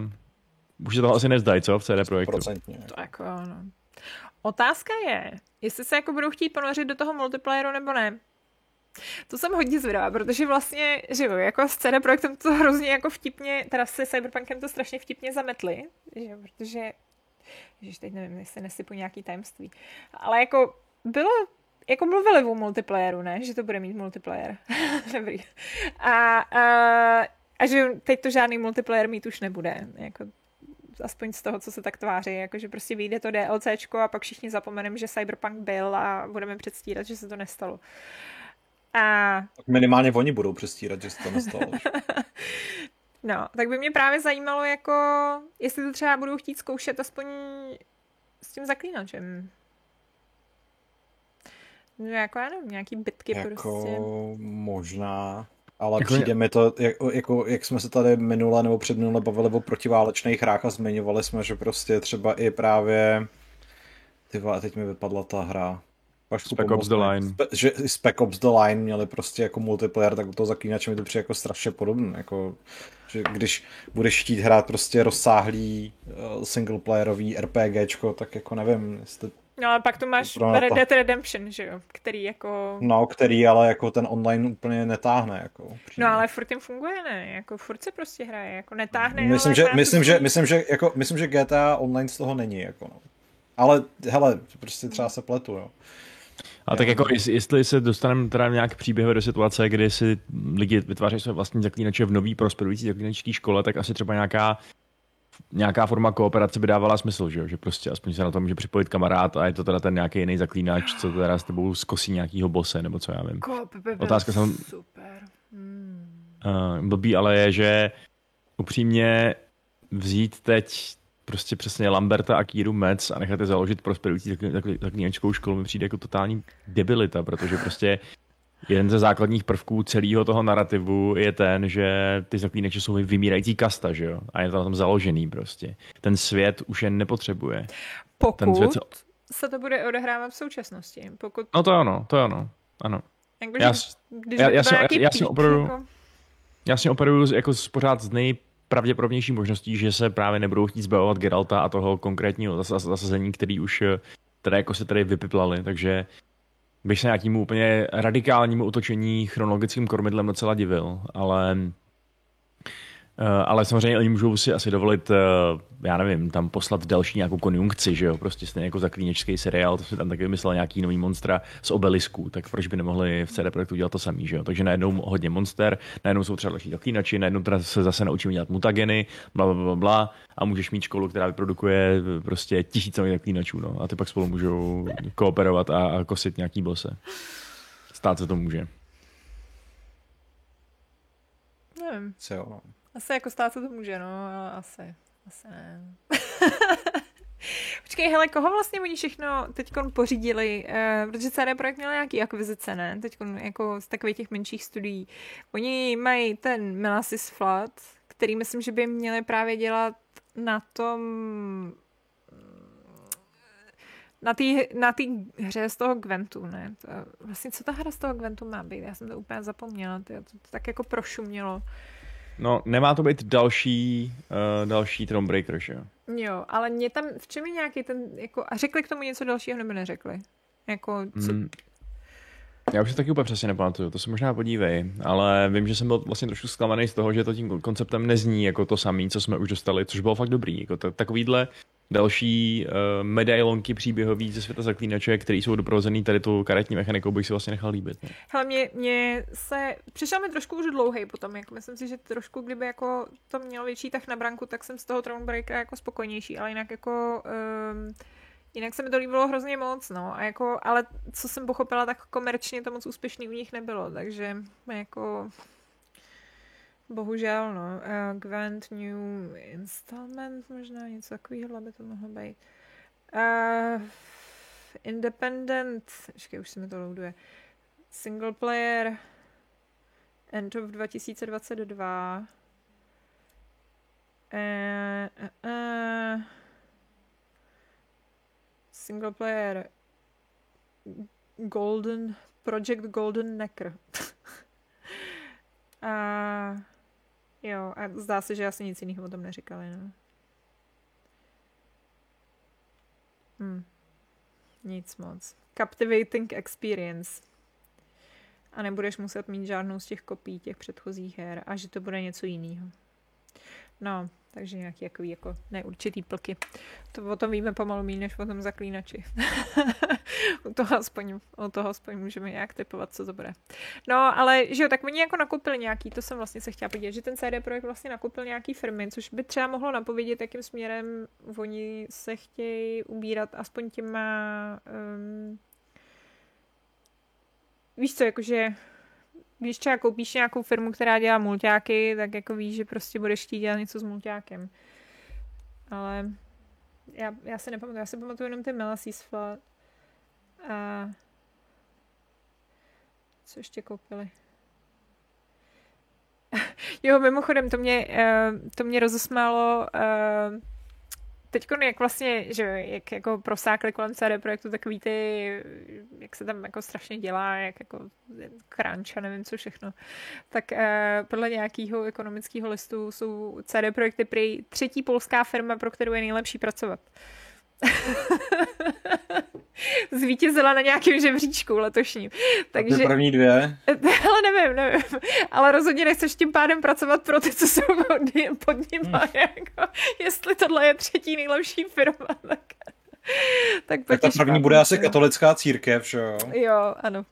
Už se toho asi nevzdají, co? V C D Projektu. To jako, no. Otázka je, jestli se jako budou chtít ponořit do toho multiplayeru nebo ne. To jsem hodně zvědavá, protože vlastně, že jo, jako s C D Projektem to hrozně jako vtipně, teda se Cyberpunkem to strašně vtipně zametli, že jo, protože, ježiš, teď nevím, jestli nesypu nějaký tajemství, ale jako bylo... Jako mluvili o multiplayeru, ne? Že to bude mít multiplayer. Dobrý. A, a, a že teď to žádný multiplayer mít už nebude. Jako, aspoň z toho, co se tak tváří. Jako, že prostě vyjde to DLCčko a pak všichni zapomeneme, že Cyberpunk byl a budeme předstírat, že se to nestalo. A... Tak minimálně oni budou předstírat, že se to nestalo. No, tak by mě právě zajímalo, jako, jestli to třeba budou chtít zkoušet aspoň s tím Zaklínačem. No jako já nevím, nějaký bitky jako prostě. Jako možná, ale jako přijde je... mi to, jak, jako, jak jsme se tady minule nebo předminule bavili o protiválečných hrách a zmiňovali jsme, že prostě třeba i právě, tyva, teď mi vypadla ta hra. Vašku, Spec Ops The Line. Spe, že Spec Ops The Line měli prostě jako multiplayer, tak u toho Zaklínače mi to přijde jako strašně podobné. Jako, že když budeš chtít hrát prostě rozsáhlý singleplayerový RPGčko, tak jako nevím, jestli... No ale pak tu máš Red Dead Redemption, že jo, který jako... No, který ale jako ten online úplně netáhne, jako. Přímě. No ale furt jim funguje, ne, jako furt se prostě hraje, jako netáhne. Myslím, že, myslím, že, myslím, že, jako, myslím, že G T A online z toho není, jako no. Ale, hele, prostě třeba se pletu, jo. A já, tak jako, jestli se dostaneme teda nějak příběhové do situace, kdy si lidi vytvářejí své vlastní zaklínače v nový prosperující zaklínačské škole, tak asi třeba nějaká nějaká forma kooperace by dávala smysl, že jo? Že prostě aspoň se na to může připojit kamarád a je to teda ten nějaký jiný zaklínač, co teda s tebou zkosí nějakýho bose, nebo co já vím. Otázka jsem... Super. Uh, blbý ale je, že upřímně vzít teď prostě přesně Lamberta a Kýru Mec a nechat je založit prosperující zaklínačskou školu mi přijde jako totální debilita, protože prostě jeden ze základních prvků celého toho narrativu je ten, že ty zaklínače jsou vymírající kasta, že jo? A je to na tom založený prostě. Ten svět už je nepotřebuje. Pokud svět... se to bude odehrávat v současnosti. Pokud... No to je ono, to je ono. Ano. Jako, já, když já, já, si, já, já, si operuju, jako... já si operuju jako pořád z nejpravděpodobnější možností, že se právě nebudou chtít zbavovat Geralta a toho konkrétního zasazení, který už teda jako se tady vypiplali, takže bych se nějakému úplně radikálnímu otočení chronologickým kormidlem docela divil, ale, ale samozřejmě oni můžou si asi dovolit, já nevím, tam poslat další nějakou konjunkci, že jo, prostě stejně jako zaklínačský seriál, to se tam taky vymyslel nějaký nový monstra z obelisků, tak proč by nemohli v C D Projektu dělat to samý, že jo, takže najednou hodně monster, najednou jsou třeba další zaklínači, najednou teda se zase naučíme dělat mutageny, bla, bla, bla, bla, a můžeš mít školu, která vyprodukuje prostě tisíce nových zaklínačů, no, a ty pak spolu můžou kooperovat a, a kosit nějaký bose. Stát se to může. Nevím. Co? Asi jako stát se to může, no, ale asi, asi ne. Počkej, hele, koho vlastně oni všechno teďkon pořídili, eh, protože C D Projekt měl nějaký akvizice, ne, teďkon jako z takových těch menších studií. Oni mají ten Melasis Flood, který myslím, že by měli právě dělat na tom, na té na hře z toho Gwentu, ne? To, vlastně co ta hra z toho Gwentu má být? Já jsem to úplně zapomněla, tyjo, to, to tak jako prošumělo. No, nemá to být další, uh, další Thronebreaker, že jo? Jo, ale mě tam, v čem je nějaký ten, jako, a řekli k tomu něco dalšího, nebo neřekli? Jako, co... Mm. Já už se taky úplně přesně nepamatuju, to se možná podívej, ale vím, že jsem byl vlastně trošku zklamaný z toho, že to tím konceptem nezní jako to samé, co jsme už dostali, což bylo fakt dobrý, jako t- takovýhle další uh, medailonky příběhový ze světa zaklínače, který jsou doprovozený tady tu karetní mechanikou, bych si vlastně nechal líbit. Ne? Hele, mě, mě se... Přišel mi trošku už dlouhej potom, jako myslím si, že trošku, kdyby jako to mělo větší tah na branku, tak jsem z toho Thronebreakera jako spokojnější, ale jinak jako... Um... Jinak se mi to líbilo hrozně moc, no. A jako, ale co jsem pochopila, tak komerčně to moc úspěšný u nich nebylo, takže jako... Bohužel, no. Uh, Gwent New Installment, možná něco takového by to mohlo být. Uh, independent, ještě už se mi to loaduje. Single player End of dva tisíce dvacet dva. Uh, uh, uh. Single player Golden Project Golden Necker. A jo, a zdá se, že asi nic jiného o tom neříkali, no. Hm. Nic moc. Captivating experience. A nebudeš muset mít žádnou z těch kopií těch předchozích her a že to bude něco jiného. No, takže nějaký jako, jako neurčitý plky. To o tom víme pomalu méně, než o tom Zaklínači. o, toho aspoň, o toho aspoň můžeme nějak typovat, co to bude. No, ale že jo, tak oni jako nakoupili nějaký, to jsem vlastně se chtěla podívat, že ten C D Projekt vlastně nakoupil nějaký firmy, což by třeba mohlo napovědět, jakým směrem oni se chtějí ubírat aspoň těma... Um, víš co, jakože... Když třeba koupíš nějakou firmu, která dělá mulťáky, tak jako víš, že prostě budeš chtít dělat něco s mulťákem. Ale já, já se nepamatuju. Já se pamatuju jenom ty Melasísfla. A co ještě koupili? Jo, mimochodem, to mě, to mě rozesmálo... Teďko, jak vlastně, že jak jako prosákli kolem C D Projektu, tak víte, jak se tam jako strašně dělá, jak jako crunch a nevím co všechno. Tak eh, podle nějakého ekonomického listu jsou C D Projekty prý třetí polská firma, pro kterou je nejlepší pracovat. Zvítězila na nějakém žebříčku letošním. Takže... A ty první dvě? Ale nevím, nevím. Ale rozhodně nechceš tím pádem pracovat pro ty, co jsou pod ním. Hmm. Jako, jestli tohle je třetí nejlepší firma, tak... Tak, tak ta první bude asi katolická církev, že jo? Jo, ano.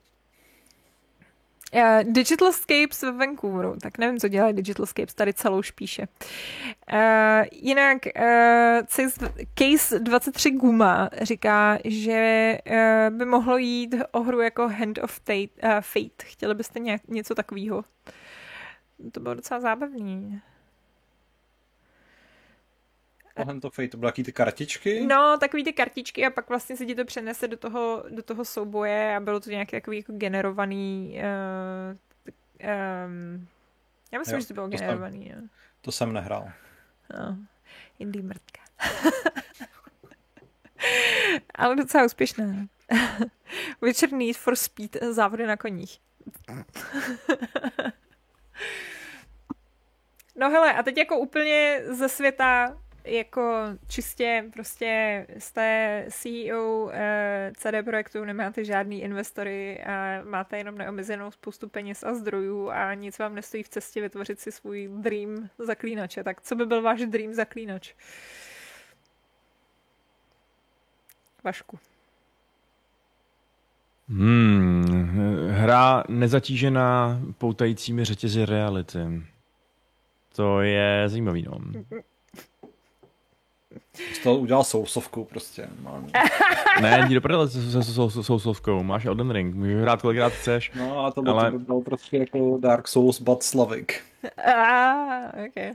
Uh, Digital Scapes ve Vancouveru. Tak nevím, co dělají Digital Scapes, tady celou špíše. Uh, jinak uh, Case dvacet tři Guma říká, že uh, by mohlo jít o hru jako Hand of Fate. Uh, Fate. Chtěli byste ně, něco takového? To bylo docela zábavný. To byly jaký ty kartičky? No, takový ty kartičky a pak vlastně se ti to přenese do toho, do toho souboje a bylo to nějaký takový jako generovaný... Uh, um, já myslím, jo, že to bylo to generovaný. Jsem, to jsem nehrál. No, indie mrtka. Ale docela úspěšná. Witcher Need for Speed, závody na koních. No hele, a teď jako úplně ze světa... Jako čistě prostě jste C E O eh, C D Projektu, nemáte žádný investory, eh, máte jenom neomezenou spoustu peněz a zdrojů a nic vám nestojí v cestě vytvořit si svůj dream zaklínače. Tak co by byl váš dream zaklínač? Vašku. Hmm, hra nezatížená poutajícími řetězy reality. To je zajímavý, no. Jsi to udělal sousovkou prostě. Mám. Ne, jdi do prdele s sousovkou. Máš Elden Ring, můžeš hrát kolikrát chceš. No a to by ale... bylo prostě jako Dark Souls but Slavic. Ah, okay.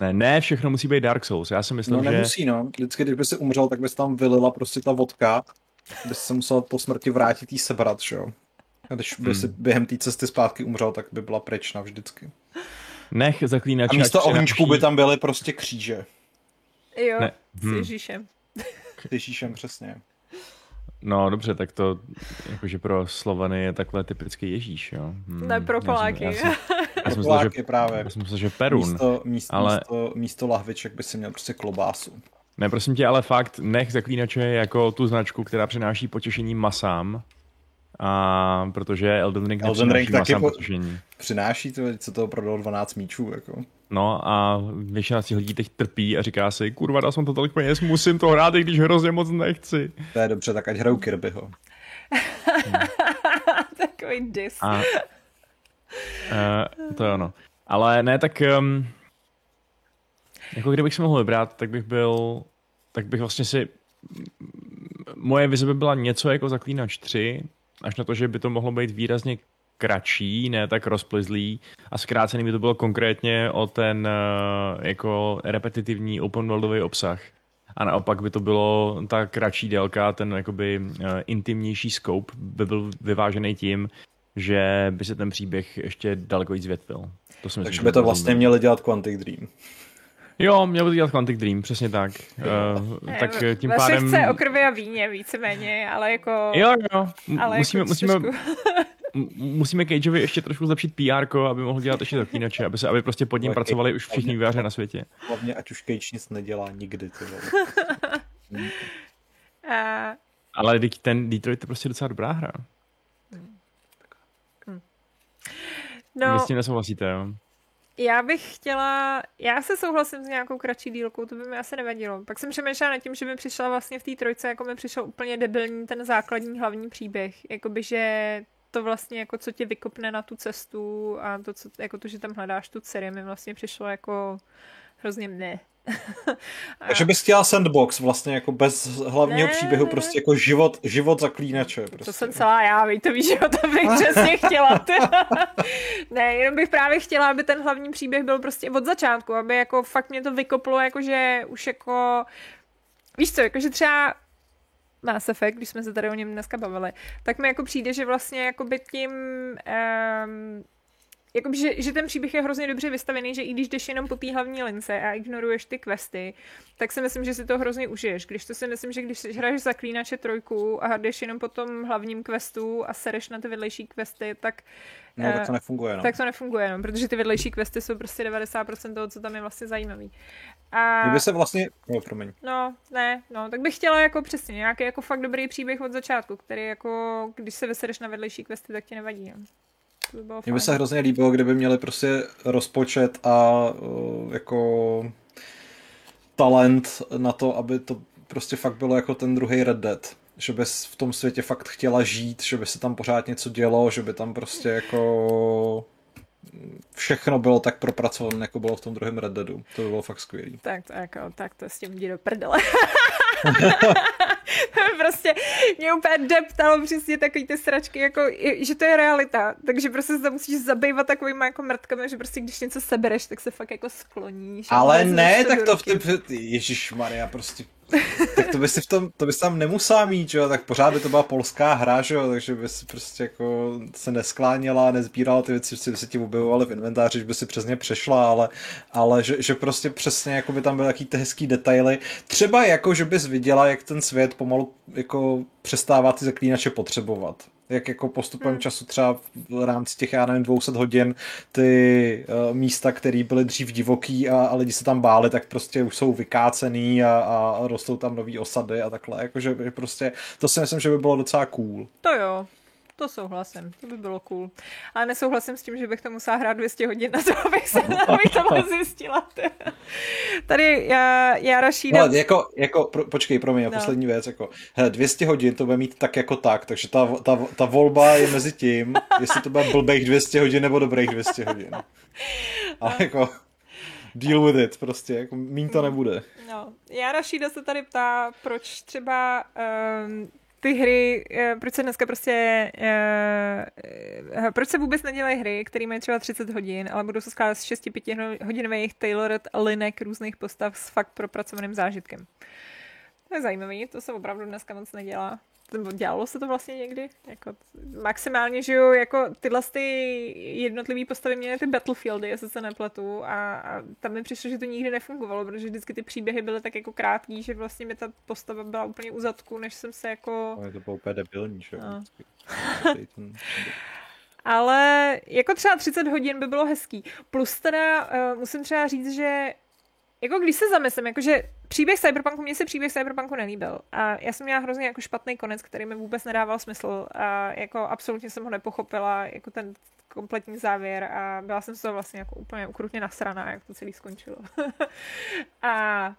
Ne, ne, všechno musí být Dark Souls. Já si myslím, no, že... No nemusí, no. Vždycky, když by si umřel, tak by se tam vylila prostě ta vodka, by se musel po smrti vrátit jí sebrat, že jo. A když by hmm. si během té cesty zpátky umřel, tak by byla pryč navždycky. Nech zaklínač. A místo ohníčku by tam byly prostě kříže. Jo, ne. s Ježíšem. S Ježíšem, přesně. No dobře, tak to jakože pro Slovany je takhle typický Ježíš, jo. Hmm, ne, pro Poláky. Já jsem, já jsem pro Poláky myslel, že, právě. Já jsem myslel, že Perun. Místo, místo, ale... místo, místo lahviček by si měl prostě klobásu. Ne, prosím tě, ale fakt nech Zaklínače jako tu značku, která přináší potěšení masám. A protože Elden Ring Elden nepřináší Ring masám po... potěšení. Přináší to, co toho prodalo dvanáct míčů, jako. No a většina z těch lidí teď trpí a říká si, kurva, dal jsem to tolik peněz, musím to hrát, i když hrozně moc nechci. To je dobře, tak ať hraju Kirbyho. Hmm. Takový dis. A, uh, to je ono. Ale ne, tak um, jako kdybych si mohl vybrat, tak bych byl, tak bych vlastně si, moje vize by byla něco jako Zaklínač tři, až na to, že by to mohlo být výrazně kratší, ne tak rozplizlý a zkrácený by to bylo konkrétně o ten jako repetitivní open worldový obsah. A naopak by to bylo ta kratší délka, ten jakoby intimnější scope by byl vyvážený tím, že by se ten příběh ještě daleko víc větvil. To si myslím, takže by to vlastně měli dělat Quantic Dream. Jo, měl by to dělat Quantic Dream, přesně tak. Uh, tak tím Vašek pádem... chce o krvi a víně víceméně, ale jako... Jo, jo, M- ale musíme, jako musíme, musíme Cageovi ještě trošku zlepšit pé érko, aby mohl dělat ještě zaklínače, aby se aby prostě pod ním no, pracovali Cage, už všichni vývojáři na světě. Hlavně, ať už Cage nic nedělá nikdy. a... Ale ten Detroit je prostě docela dobrá hra. Hmm. No... Vy s tím nesouhlasíte, jo? Já bych chtěla, já se souhlasím s nějakou kratší dílkou, to by mi asi nevadilo. Pak jsem přemýšlela nad tím, že mi přišla vlastně v té trojce, jako mi přišel úplně debilní ten základní hlavní příběh. Jakoby, že to vlastně, jako co tě vykopne na tu cestu a to, co, jako to, že tam hledáš tu dceru, mi vlastně přišlo jako hrozně mne. A... Takže bys chtěla sandbox vlastně jako bez hlavního ne, příběhu, prostě jako život, život zaklínače. Prostě. To jsem celá já, víte, víš, že to bych přesně chtěla. Ne, jenom bych právě chtěla, aby ten hlavní příběh byl prostě od začátku, aby jako fakt mě to vykoplo, jakože už jako, víš co, jakože třeba Mass Effect, když jsme se tady o něm dneska bavili, tak mi jako přijde, že vlastně jako by tím... Um, Jakoby, že, že ten příběh je hrozně dobře vystavený, že i když jdeš jenom po té hlavní lince a ignoruješ ty questy, tak si myslím, že si to hrozně užiješ. Když to si myslím, že když hraješ Zaklínače trojku a jdeš jenom po tom hlavním questu a sereš na ty vedlejší questy, tak, no, tak to nefunguje. No. Tak to nefunguje, no, protože ty vedlejší questy jsou prostě devadesát procent toho, co tam je vlastně zajímavý. A... Kdyby se vlastně... No, promiň. No, ne, no, tak bych chtěla jako přesně nějaký jako fakt dobrý příběh od začátku, který jako, když se vysereš na vedlejší questy, tak ti nevadí. No. Mně by se hrozně líbilo, kdyby měli prostě rozpočet a uh, jako talent na to, aby to prostě fakt bylo jako ten druhý Red Dead. Že bys v tom světě fakt chtěla žít, že by se tam pořád něco dělo, že by tam prostě jako všechno bylo tak propracované, jako bylo v tom druhém Red Deadu. To by bylo fakt skvělý. Tak to, jako, tak to s tím jdi do prdele. Prostě mě úplně deptalo přesně takový ty sračky, jako, že to je realita, takže prostě se tam musíš zabývat takovýma jako mrtkami, že prostě když něco sebereš, tak se fakt jako skloníš. Ale ne, tak to v ty... Ježišmarja, prostě... Tak to by si v tom, to bys tam nemusela mít, že jo, tak pořád by to byla polská hra, že jo, takže by si prostě jako se neskláněla, nezbírala ty věci, že by se ti objevovaly v inventáři, že by si přesně přešla, ale, ale že, že prostě přesně jako by tam byly takový ty hezký detaily, třeba jako, že bys viděla, jak ten svět pomalu jako přestává ty zaklínače potřebovat. Jak jako postupem hmm. času třeba v rámci těch, já nevím, dvě stě hodin ty uh, místa, které byly dřív divoký a, a lidi se tam báli, tak prostě už jsou vykácený a, a rostou tam nový osady a takhle. Jakože prostě to si myslím, že by bylo docela cool. To jo, to souhlasím, to by bylo cool. Ale nesouhlasím s tím, že bych to musela hrát dvě stě hodin na to, abych se abych to zjistila. Tady já, já Rašída... No, jako, jako, pro, počkej, promiň, no. Poslední věc, jako, hele, dvě stě hodin to bude mít tak jako tak, takže ta, ta, ta volba je mezi tím, jestli to bude blbých dvě stě hodin nebo dobrých dvě stě hodin. Ale no. Jako... Deal with it, prostě, jako míň to nebude. No, já Rašída se tady ptá, proč třeba... Um, ty hry, proč se dneska prostě, uh, proč se vůbec nedělají hry, které mají třeba třicet hodin, ale budou se skládat z šest pětihodinových tailored linek různých postav s fakt propracovaným zážitkem. To je zajímavý, to se opravdu dneska moc nedělá. Dělalo se to vlastně někdy? Jako, maximálně, že jo, jako tyhle ty jednotlivý postavy měly ty Battlefieldy, jestli se nepletu, a, a tam mi přišlo, že to nikdy nefungovalo, protože vždycky ty příběhy byly tak jako krátký, že vlastně mi ta postava byla úplně u zadku, než jsem se jako... Ale to bylo úplně debilní, že jo? No. Ale jako třeba třicet hodin by bylo hezký. Plus teda uh, musím třeba říct, že jako když se zamyslím, jakože příběh Cyberpunku, mně se příběh Cyberpunku nelíbil. A já jsem měla hrozně jako špatný konec, který mi vůbec nedával smysl. A jako absolutně jsem ho nepochopila, jako ten kompletní závěr. A byla jsem se vlastně jako úplně ukrutně nasraná, jak to celý skončilo. A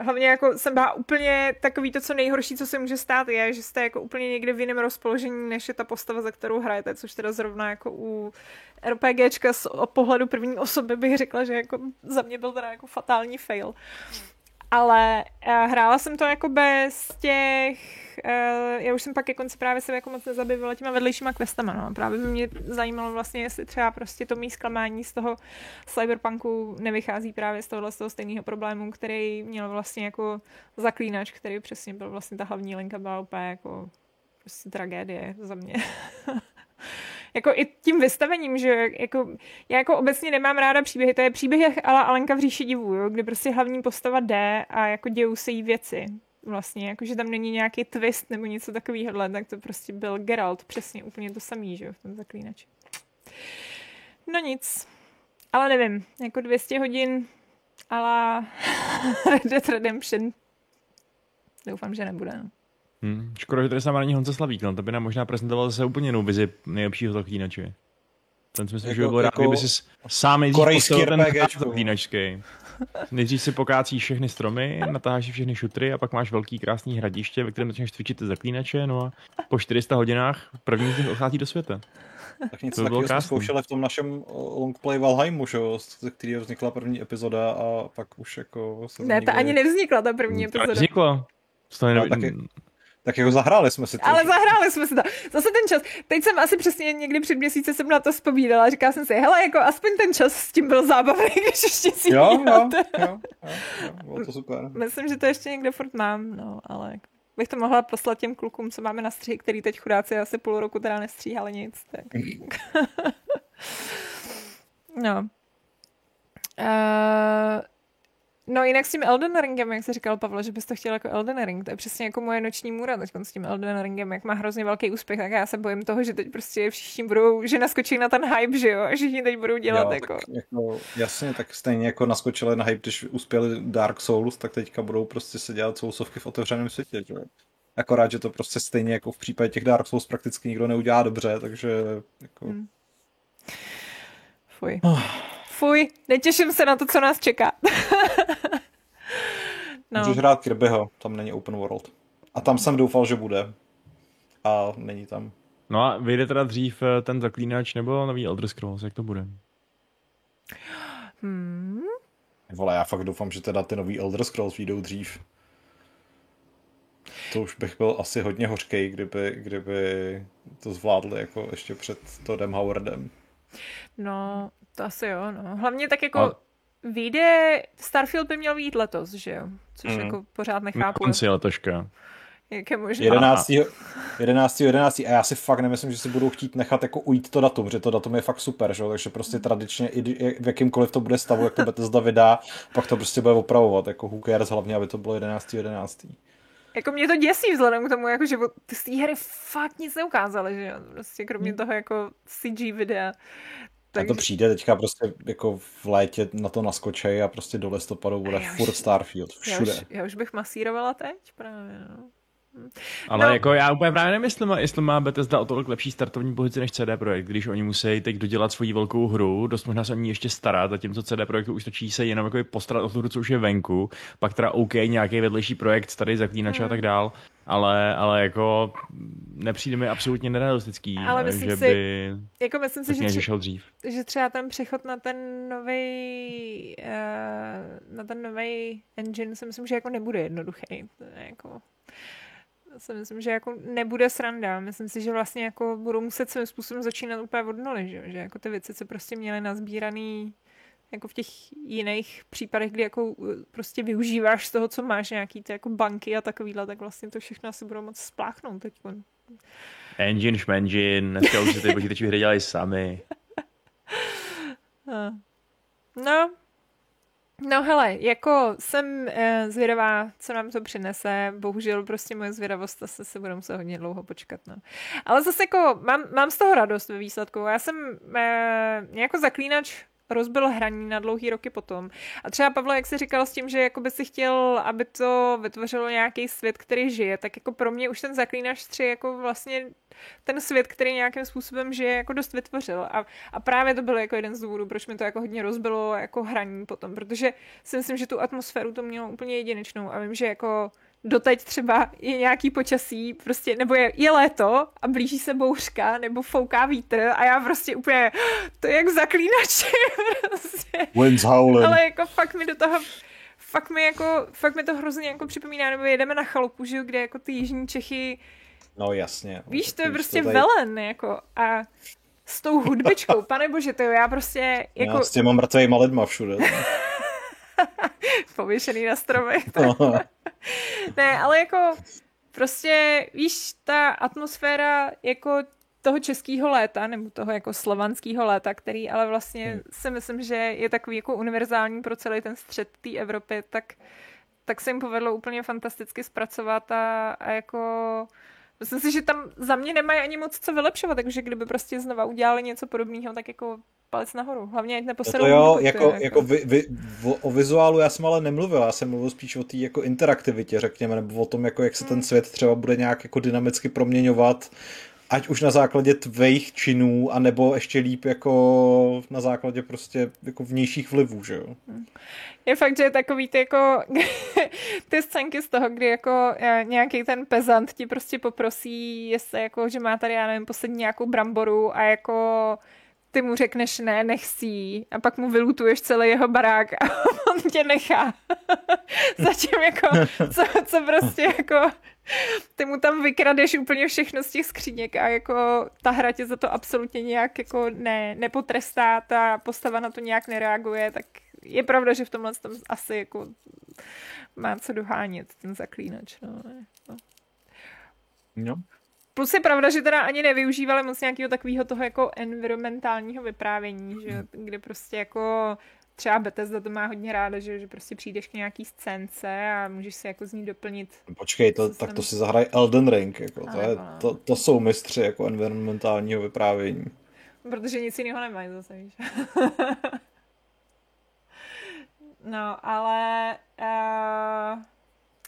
hlavně jako jsem byla úplně takový to, co nejhorší, co se může stát, je, že jste jako úplně někde v jiném rozpoložení, než je ta postava, za kterou hrajete, což teda zrovna jako u RPGčka z pohledu první osoby bych řekla, že jako za mě byl teda jako fatální fail. ale uh, hrála jsem to jako bez těch, uh, já už jsem pak ke konci právě se jako moc nezabývala těma vedlejšíma questama, no. Právě by mě zajímalo vlastně, jestli třeba prostě to mý zklamání z toho cyberpunku nevychází právě z tohohle z toho stejného problému, který měl vlastně jako Zaklínač, který přesně byl vlastně ta hlavní linka, byla úplně jako prostě tragédie za mě. Jako i tím vystavením, že jako, já jako obecně nemám ráda příběhy, to je příběh ala Alenka v říši divů, jo, kdy prostě hlavní postava jde a jako dějou se jí věci vlastně, jako že tam není nějaký twist nebo něco takovýhodle, tak to prostě byl Geralt, přesně úplně to samý, že jo, v tom Zaklínači. No nic, ale nevím, jako dvě stě hodin ala Red Dead Redemption. Doufám, že nebude, no. Hmm, škoda, že tady sám není Honza Slavík, no, to by nám možná prezentoval zase úplně jinou vizi nejlepšího Zaklínače. Ten si myslím, jako, že by byl jako rád, kdyby si sám nejdřív postavil ten zaklínačský. Nejdřív si pokácíš všechny stromy, natáháš si všechny šutry a pak máš velký krásný hradiště, ve kterém začneš cvičit Zaklínače, no a po čtyři sta hodinách první z nich odchází do světa. Tak něco to takového jsme zkoušeli v tom našem longplay Valheimu, že, z kterého vznikla první epizoda a pak už jako... Se ne, ta ani nevznikla ta první epizoda. Vznikla. Tak jako zahráli jsme si to. Ale zahráli jsme si to. Zase ten čas. Teď jsem asi přesně někdy před měsíce jsem na to vzpomínala. Říkala jsem si, hele, jako aspoň ten čas s tím byl zábavný, když ještě si jo, jo, jo, jo, bylo to super. Myslím, že to ještě někde furt mám, no, ale bych to mohla poslat těm klukům, co máme na střih, který teď chudáci asi půl roku teda nestříhali nic. Tak. No. Uh... No jinak s tím Elden Ringem, jak jsi říkal, Pavle, že bys to chtěl jako Elden Ring, to je přesně jako moje noční můra teď s tím Elden Ringem, jak má hrozně velký úspěch, tak já se bojím toho, že teď prostě všichni budou, že naskočí na ten hype, že jo, a všichni teď budou dělat jo, jako... Tak, jako... Jasně, tak stejně jako naskočili na hype, když uspěli Dark Souls, tak teďka budou prostě se dělat sousovky v otevřeném světě, že jo. Akorát, že to prostě stejně jako v případě těch Dark Souls prakticky nikdo neudělá dobře, takže jako... Hmm. Fuj. Oh. Fuj, netěším se na to, co nás čeká. No. Můžeš hrát Kirbyho, tam není open world. A tam jsem doufal, že bude. A není tam. No a vyjde teda dřív ten Zaklínač nebo nový Elder Scrolls, jak to bude? Hmm. Vole, já fakt doufám, že teda ty nový Elder Scrolls vyjdou dřív. To už bych byl asi hodně hořkej, kdyby, kdyby to zvládli jako ještě před Todem Howardem. No, to asi jo, no. Hlavně tak jako a... vyjde, Starfield by měl vyjít letos, že jo? Což mm. jako pořád nechápu. Na konci letoška. Jak je možná. jedenáctého jedenáctého jedenáctého A já si fakt nemyslím, že si budou chtít nechat jako ujít to datum, že to datum je fakt super, že jo? Takže prostě tradičně i v jakýmkoliv to bude stavu, jak to Bethesda vydá, pak to prostě bude opravovat, jako who cares, hlavně, aby to bylo jedenáctého jedenáctého Jako mě to děsí vzhledem k tomu, jako, že z té hry fakt nic neukázaly, že jo? Prostě kromě toho jako C G videa. Tak... A to přijde teďka prostě jako v létě na to naskočej a prostě do listopadu bude už, furt Starfield, všude. Já už, já už bych masírovala teď právě, no. Ale no. Jako já úplně právě nemyslím, jestli má Bethesda o tolik lepší startovní pozici než C D Projekt, když oni musí teď dodělat svoji velkou hru, dost možná se o ní ještě starat, zatímco C D Projektu už točí se jenom jako postarat o tu hru, co už je venku, pak teda OK, nějaký vedlejší projekt, tady Zaklínače hmm. a tak dál, ale, ale jako nepřijde mi absolutně nerealistický, ale myslím že si, by jako myslím si, že, tři, dřív. Že třeba ten přechod na ten nový uh, na ten nový engine si myslím, že jako nebude jednoduchý. Jako... si myslím, že jako nebude sranda. Myslím si, že vlastně jako budou muset svým způsobem začínat úplně od nuly, že? Že jako ty věci, co prostě měly nazbíraný jako v těch jiných případech, kdy jako prostě využíváš z toho, co máš, nějaký ty jako banky a takovýhle, tak vlastně to všechno asi budou moc spláchnout teď. Engine, šmengine, dneska už se ty počítačové hry dělají sami. No, No hele, jako jsem e, zvědavá, co nám to přinese, bohužel prostě moje zvědavost asi se budu muset hodně dlouho počkat, no. Ale zase jako mám, mám z toho radost ve výsledku, já jsem e, jako Zaklínač rozbil hraní na dlouhý roky potom. A třeba, Pavle, jak jsi říkal s tím, že jako by si chtěl, aby to vytvořilo nějaký svět, který žije, tak jako pro mě už ten Zaklínač tři jako vlastně ten svět, který nějakým způsobem žije, jako dost vytvořil. A, a právě to byl jako jeden z důvodů, proč mi to jako hodně rozbilo jako hraní potom, protože si myslím, že tu atmosféru to mělo úplně jedinečnou a vím, že jako doteď třeba je nějaký počasí, prostě, nebo je, je léto a blíží se bouřka, nebo fouká vítr a já prostě úplně, to je jak Zaklínači. Prostě. Ale jako fakt mi do toho fakt mi jako, fakt mi to hrozně jako připomíná, nebo jedeme na chalupu, že, kde jako ty jižní Čechy, no jasně. Víš, to je prostě to tady... velen, jako, a s tou hudbičkou, panebože, to já prostě, jako... Já s těma mrtvejma lidma všude. Pověšený na stromech. Ne, ale jako, prostě, víš, ta atmosféra, jako, toho českého léta, nebo toho jako slovanského léta, který ale vlastně hmm. si myslím, že je takový jako univerzální pro celý ten střed té Evropy, tak, tak se jim povedlo úplně fantasticky zpracovat a, a jako myslím si, že tam za mě nemají ani moc co vylepšovat, takže kdyby prostě znova udělali něco podobného, tak jako palec nahoru. Hlavně ať neposedou. To jo, důležitý, jako, jako. jako vy, vy, o vizuálu já jsem ale nemluvil, já jsem mluvil spíš o té jako interaktivitě, řekněme, nebo o tom, jako, jak se hmm. ten svět třeba bude nějak jako dynamicky proměňovat, ať už na základě tvých činů, anebo ještě líp jako na základě prostě jako vnějších vlivů, že jo? Je fakt, že je takový ty jako ty scénky z toho, kdy jako nějaký ten pezant ti prostě poprosí, jestli jako, že má tady, já nevím, poslední nějakou bramboru a jako ty mu řekneš ne, nech si jí, a pak mu vylutuješ celý jeho barák a on tě nechá. Zatím jako, co, co prostě jako ty mu tam vykradeš úplně všechno z těch skříněk a jako ta hra tě za to absolutně nějak jako ne, nepotrestá, ta postava na to nějak nereaguje, tak je pravda, že v tomhle tom asi jako má co dohánět ten zaklínač. No. No. Plus je pravda, že teda ani nevyužívali moc nějakého takového toho jako environmentálního vyprávění, že, kde prostě jako třeba Bethesda to má hodně ráda, že, že prostě přijdeš k nějaký scénce a můžeš si jako z ní doplnit. Počkej, to, tak to si zahraj Elden Ring, jako, to, je, to, to jsou mistři jako environmentálního vyprávění. Protože nic jiného nemají zase, víš. No, ale... Uh...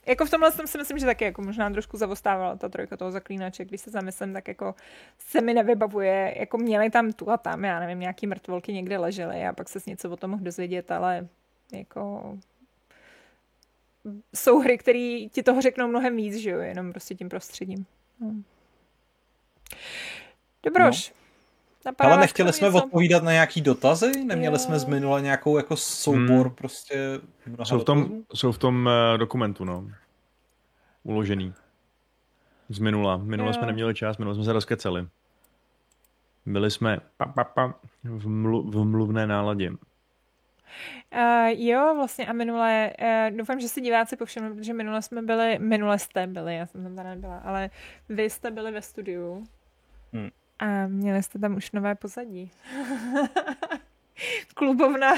Jako v tomhle jsem si myslím, že taky jako možná trošku zavostávala ta trojka toho zaklínače, když se zamyslím, tak jako se mi nevybavuje, jako měli tam tu a tam, já nevím, nějaký mrtvolky někde ležely a pak se s něco o tom mohl dozvědět, ale jako jsou hry, které ti toho řeknou mnohem víc, že jo, jenom prostě tím prostředím. No. Dobroš. No. Ale nechtěli jsme něco odpovídat na nějaký dotazy? Neměli jo. jsme z minula nějakou jako soubor hmm. prostě? Jsou v, tom, jsou v tom dokumentu, no. Uložený. Z minula. Minule jo. jsme neměli čas, minule jsme se rozkeceli. Byli jsme pa, pa, pa, v, mlu, v mluvné náladě. Uh, jo, vlastně a minule, uh, doufám, že si diváci povšimli, protože minule jsme byli, minule jste byli, já jsem tam tady nebyla, ale vy jste byli ve studiu. Hmm. A měli jste tam už nové pozadí. Klubovna.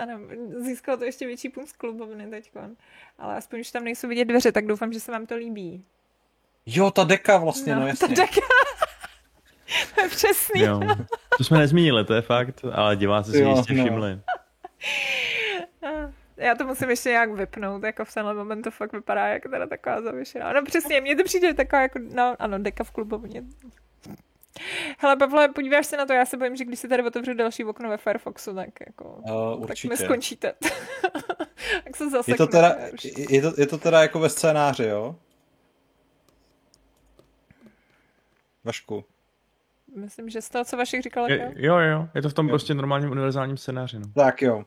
Ano, získalo to ještě větší punkt z klubovny teďkon. Ale aspoň už tam nejsou vidět dveře, tak doufám, že se vám to líbí. Jo, ta deka vlastně, no, no jasně. Ta deka. To je přesný. Jo. To jsme nezmínili, to je fakt, ale diváci si jistě no. všimli. Já to musím ještě nějak vypnout, jako v tenhle moment to fakt vypadá jak teda taková zavěšená. No přesně, mně to přijde taková jako, no ano, deka v klubovně. Hele, Pavle, podíváš se na to, já se bojím, že když si tady otevřu další okno ve Firefoxu, tak jako, uh, tak mi skončíte. Tak se zasekne. Je to teda, je to, je to teda jako ve scénáři, jo? Vašku. Myslím, že z toho, co Vašek říkal, je, jo, jo, je to v tom jo. prostě normálním univerzálním scénáři. No. Tak jo.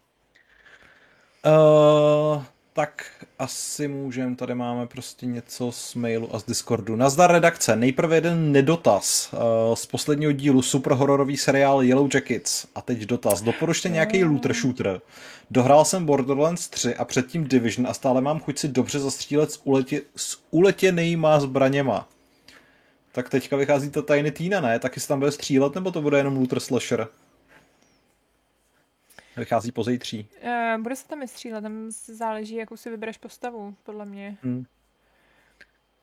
Uh... Tak asi můžeme, tady máme prostě něco z mailu a z Discordu. Nazdar redakce, nejprve jeden nedotaz uh, z posledního dílu superhororový seriál Yellow Jackets. A teď dotaz, doporučte nějaký looter shooter. Dohrál jsem Borderlands tři a předtím Division a stále mám chuť si dobře zastřílet s, uletě, s uletěnýma zbraněma. Tak teďka vychází ta Tiny Tina, ne? Taky se tam bude střílet, nebo to bude jenom looter slasher? Vychází po zítří. Uh, bude se tam i střílet, tam záleží, jakou si vybereš postavu, podle mě. Hmm.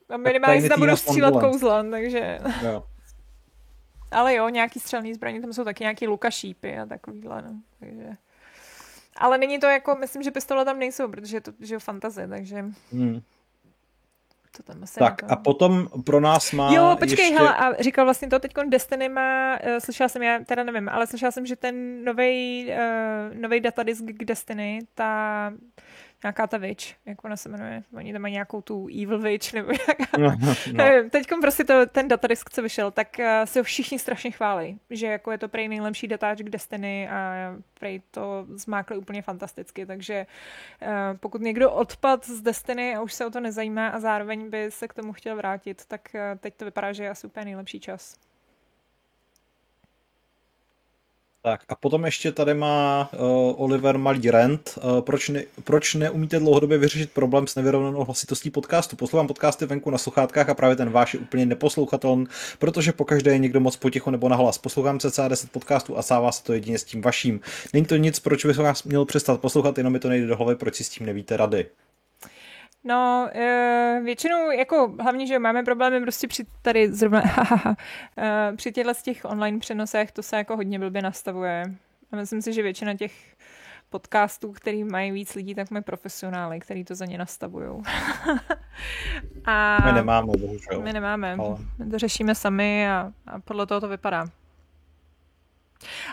A minimálně se tam budou střílet kouzlem, takže... Jo. Ale jo, nějaký střelný zbraně, tam jsou taky nějaký lukašípy a takovýhle, no. Takže... Ale není to jako, myslím, že pistole tam nejsou, protože je to že fantazie, takže... Hmm. To tam asi tak nebylo. A potom pro nás má jo, počkej, ještě... hele, a říkal vlastně to teďkon Destiny má, uh, slyšela jsem, já teda nevím, ale slyšela jsem, že ten novej, uh, novej datadisk k Destiny, ta nějaká ta witch, jak ona se jmenuje, oni tam mají nějakou tu evil witch, nebo nějaká, no, no. nevím, teďkom prostě to, ten datadisk, co vyšel, tak uh, se ho všichni strašně chválí, že jako je to prej nejlepší datáč k Destiny a prej to zmákli úplně fantasticky, takže uh, pokud někdo odpad z Destiny a už se o to nezajímá a zároveň by se k tomu chtěl vrátit, tak uh, teď to vypadá, že je asi úplně nejlepší čas. Tak a potom ještě tady má uh, Oliver malý rent. Uh, proč, ne, proč neumíte dlouhodobě vyřešit problém s nevyrovnanou hlasitostí podcastu? Poslouchám podcasty venku na sluchátkách a právě ten váš je úplně neposlouchatelný, protože pokaždé je někdo moc potichu nebo nahlas. Poslouchám cca deset podcastů a stává se to jedině s tím vaším. Není to nic, proč bych vás měl přestat poslouchat, jenom mi to nejde do hlavy, proč si s tím nevíte rady. No, většinou, jako hlavně, že máme problémy prostě při tady zrovna, hahaha, při těchto z těch online přenosech, to se jako hodně blbě nastavuje. A myslím si, že většina těch podcastů, který mají víc lidí, tak mají profesionály, který to za ně nastavujou. A my nemáme, bohužel. My nemáme, ale... my to řešíme sami a, a podle toho to vypadá.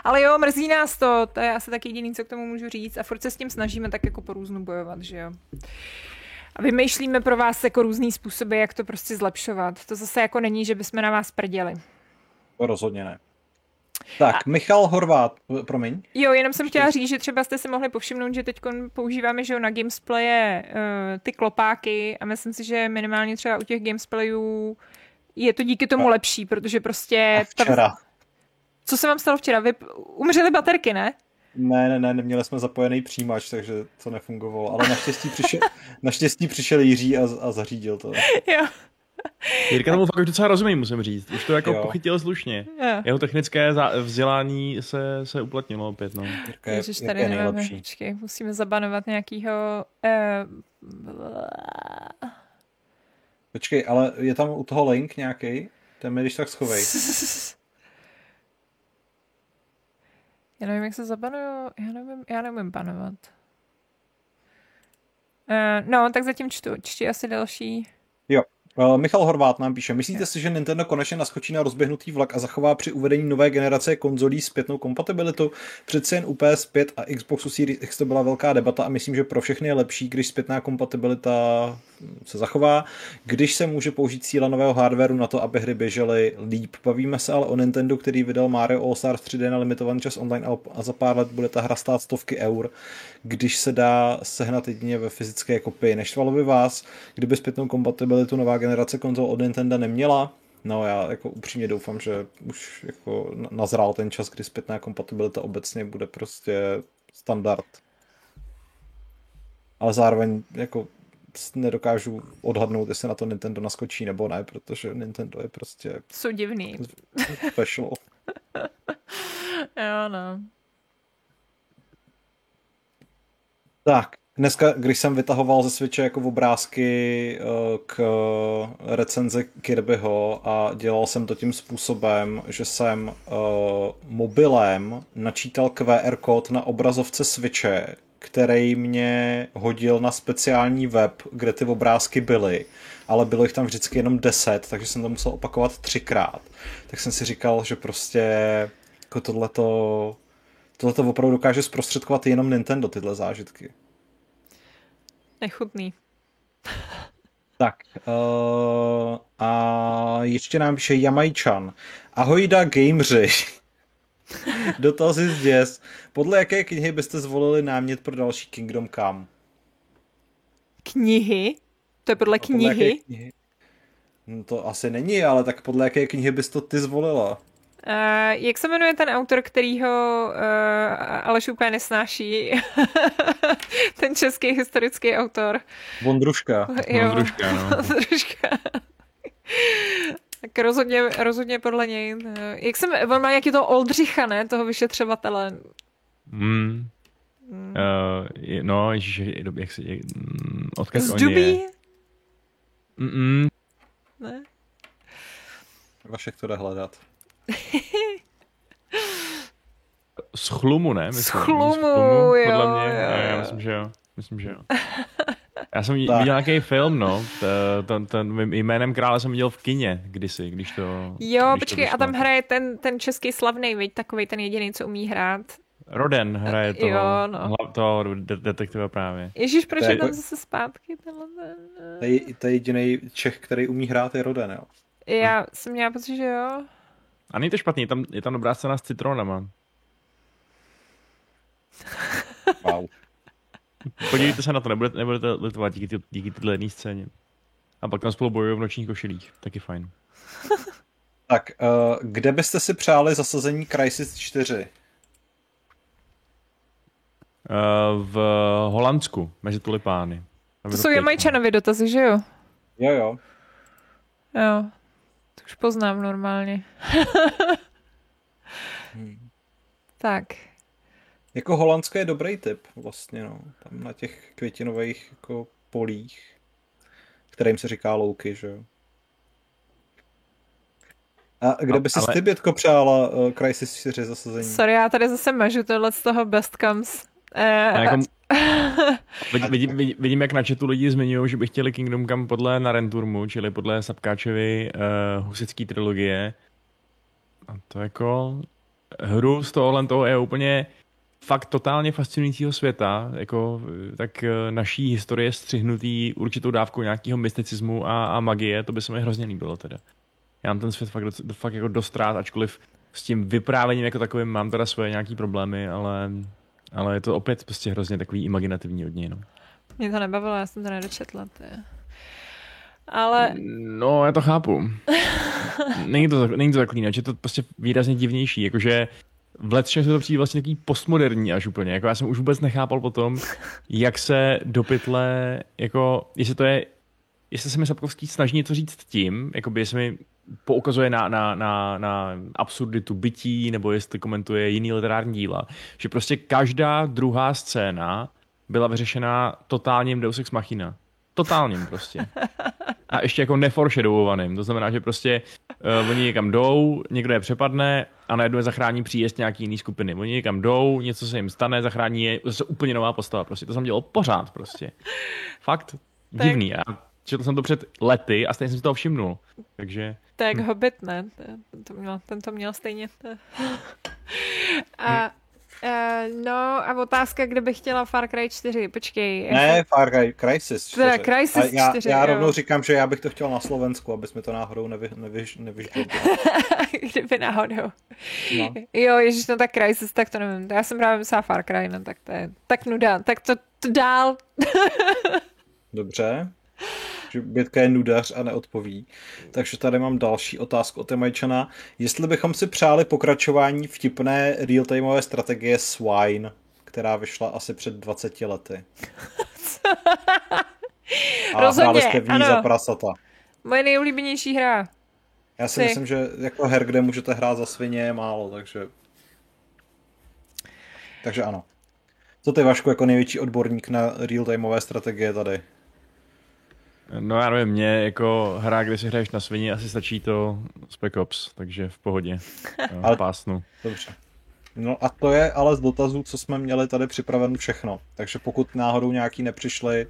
Ale jo, mrzí nás to, to je asi tak jediný, co k tomu můžu říct a furt se s tím snažíme tak jako porůznu bojovat, že jo. A vymýšlíme pro vás jako různý způsoby, jak to prostě zlepšovat. To zase jako není, že bychom na vás prděli. Rozhodně ne. Tak, a... Michal Horvát, promiň. Jo, jenom jsem chtěla říct, že třeba jste si mohli povšimnout, že teď používáme, že jo, na gamesplaye uh, ty klopáky a myslím si, že minimálně třeba u těch gamesplayů je to díky tomu lepší, protože prostě... Včera. Ta... Co se vám stalo včera? Vy umřeli baterky, ne? Ne, ne, ne, neměli jsme zapojený přijímač, takže to nefungovalo, ale naštěstí přišel, naštěstí přišel Jiří a, a zařídil to. Jo. Jirka tomu fakt docela rozumím, musím říct. Už to jako jo. pochytil slušně. Jo. Jeho technické vzdělání se, se uplatnilo opět. No. Jirka je, Ježiš, tady je nejlepší. Počkej, musíme zabanovat nějakýho... Eh... Počkej, ale je tam u toho link nějaký? Ten mi když tak schovej. Já nevím, jak se zabanuju, já nevím, já nevím banovat. Uh, no, tak zatím čtu, čti asi další. Jo. Michal Horvát nám píše, myslíte si, že Nintendo konečně naskočí na rozběhnutý vlak a zachová při uvedení nové generace konzolí zpětnou kompatibilitu? Přece jen u P S pět a Xboxu Series X to byla velká debata a myslím, že pro všechny je lepší, když zpětná kompatibilita se zachová, když se může použít síla nového hardwareu na to, aby hry běžely líp. Bavíme se ale o Nintendo, který vydal Mario All Stars tři D na limitovaný čas online a za pár let bude ta hra stát stovky eur, když se dá sehnat jedině ve fyzické kopii. Neštvalo by vás, kdyby zpětnou kompatibilitu nová generace konzol od Nintendo neměla? No já jako upřímně doufám, že už jako nazrál ten čas, kdy zpětná kompatibilita obecně bude prostě standard. Ale zároveň jako nedokážu odhadnout, jestli na to Nintendo naskočí nebo ne, protože Nintendo je prostě... Jsou divný. Special. Jo, no. Tak. Dneska, když jsem vytahoval ze Switche jako obrázky k recenzi Kirbyho a dělal jsem to tím způsobem, že jsem mobilem načítal Q R kód na obrazovce Switche, který mě hodil na speciální web, kde ty obrázky byly, ale bylo jich tam vždycky jenom deset, takže jsem to musel opakovat třikrát. Tak jsem si říkal, že prostě jako tohleto, tohleto opravdu dokáže zprostředkovat jenom Nintendo tyhle zážitky. Nechutný. Tak. Uh, a ještě nám píše Jamajčan. Ahojda gameři. Dotazy z děs. Podle jaké knihy byste zvolili námět pro další Kingdom Come? Knihy? To je podle, no, podle knihy? knihy? No to asi není, ale tak podle jaké knihy bys to ty zvolila? Uh, jak se jmenuje ten autor, kterýho uh, Aleš úplně nesnáší? Ten český historický autor. Vondruška. Jo, Vondruška, no. Vondruška. Tak rozhodně, rozhodně podle něj. Jak jsem, on má nějaký toho Oldřicha, ne? Toho vyšetřovatele. Mm. Mm. Uh, je, no, ježiši, jak se... Je, odkud z on Dubí? Je? Mm-mm. Ne? Vašek to jde hledat. Z Chlumu, ne? Myslím, z Chlumu, z Chlumu jo, podle mě. Jo, jo. Já myslím, že jo. Myslím, že jo. Já jsem viděl nějaký film, no. Ten Jménem krále jsem viděl v kině kdysi, když to... Jo, když počkej, to a tam hraje ten, ten český slavnej, takovej ten jediný, co umí hrát. Roden hraje to, jo, no. Toho detektiva právě. Ježíš, proč je tam zase zpátky? To je jedinej Čech, který umí hrát, je Roden, jo? Já jsem měla pocit, že jo. A není to špatný, je tam, je tam dobrá scéna s citrónama. Wow. Podívejte se na to, nebudete, nebudete litovat díky, ty, díky tyhle jedné scéně. A pak tam spolu bojují v nočních košilích, taky fajn. Tak, uh, kde byste si přáli zasazení Crysis čtyři? Uh, v Holandsku, mezi tulipány. To, to jsou Jamajčanovi dotazy, že jo? Jo, jo. Jo, to už poznám normálně. hmm. Tak. Jako Holandsko je dobrý tip vlastně, no. Tam na těch květinových jako polích, kterým se říká louky, že jo. A kde by si ale... ty, Bětko, přála uh, Crysis čtyři zasazení? Sorry, já tady zase mažu tohle z toho Best Comes. Eh, jako... vidím, vidím, vidím, vidím, jak na chatu lidi zmiňují, že by chtěli Kingdom Come podle Narenturmu, čili podle Sapkáčevy uh, husické trilogie. A to jako hru z tohohle toho je úplně fakt totálně fascinujícího světa, jako tak naší historie střihnutý určitou dávkou nějakého mysticismu a, a magie, to by se mi hrozně líbilo teda. Já mám ten svět fakt, doc, fakt jako dost rád, ačkoliv s tím vyprávěním jako takovým mám teda svoje nějaký problémy, ale, ale je to opět prostě hrozně takový imaginativní od něj. No. Mě to nebavilo, já jsem to nedočetla. Tě. Ale... No, já to chápu. Není to, není to Zaklínač, je to prostě výrazně divnější, jakože v letčem se to přijde vlastně takový postmoderní až úplně. Jako já jsem už vůbec nechápal potom, jak se do pytle, jako jestli to je, jestli se mi Sapkovský snaží něco říct tím, jakoby jestli mi poukazuje na, na, na, na absurditu bytí, nebo jestli komentuje jiný literární díla. Že prostě každá druhá scéna byla vyřešena totálním Deus Ex Machina. Totálním prostě. A ještě jako neforeshadowovaným. To znamená, že prostě uh, oni někam jdou, někdo je přepadne a najednou je zachrání příjezd nějaký jiný skupiny. Oni někam jdou, něco se jim stane, zachrání je zase úplně nová postava. Prostě. To jsem dělal pořád prostě. Fakt tak. Divný. A četl jsem to před lety a stejně jsem si toho všimnul. Takže... To je jak hm. Hobbit, ne? To měl, ten to měl stejně. A... Uh, no a otázka, kde bych chtěla Far Cry čtyři, počkej. Ne, jako... Far Cry Crysis čtyři. Teda Crysis já, čtyři, já rovnou říkám, že já bych to chtěl na Slovensku, aby jsme to náhodou nevy, nevy, nevyžděli. Kdyby náhodou. No. Jo, ježiš, no tak Crysis, tak to nevím. Já jsem právě myslela Far Cry, no tak to je tak nuda, tak to, to dál. Dobře. Bětka je nudař a neodpoví. Takže tady mám další otázku od Jamajčana. Jestli bychom si přáli pokračování vtipné real-timeové strategie Swine, která vyšla asi před dvaceti lety. A rozhodně, jste v ní ano. Za prasata. Moje nejoblíbenější hra. Já si Ty. myslím, že jako her, kde můžete hrát za svině, je málo, takže... Takže ano. Co ty, Vašku, jako největší odborník na real-timeové strategie tady? No já nevím, mě jako hra, kde si hraješ na svině, asi stačí to Spec Ops, takže v pohodě, ale, pásnu. Dobře. No a to je ale z dotazů, co jsme měli tady připraveno všechno, takže pokud náhodou nějaký nepřišli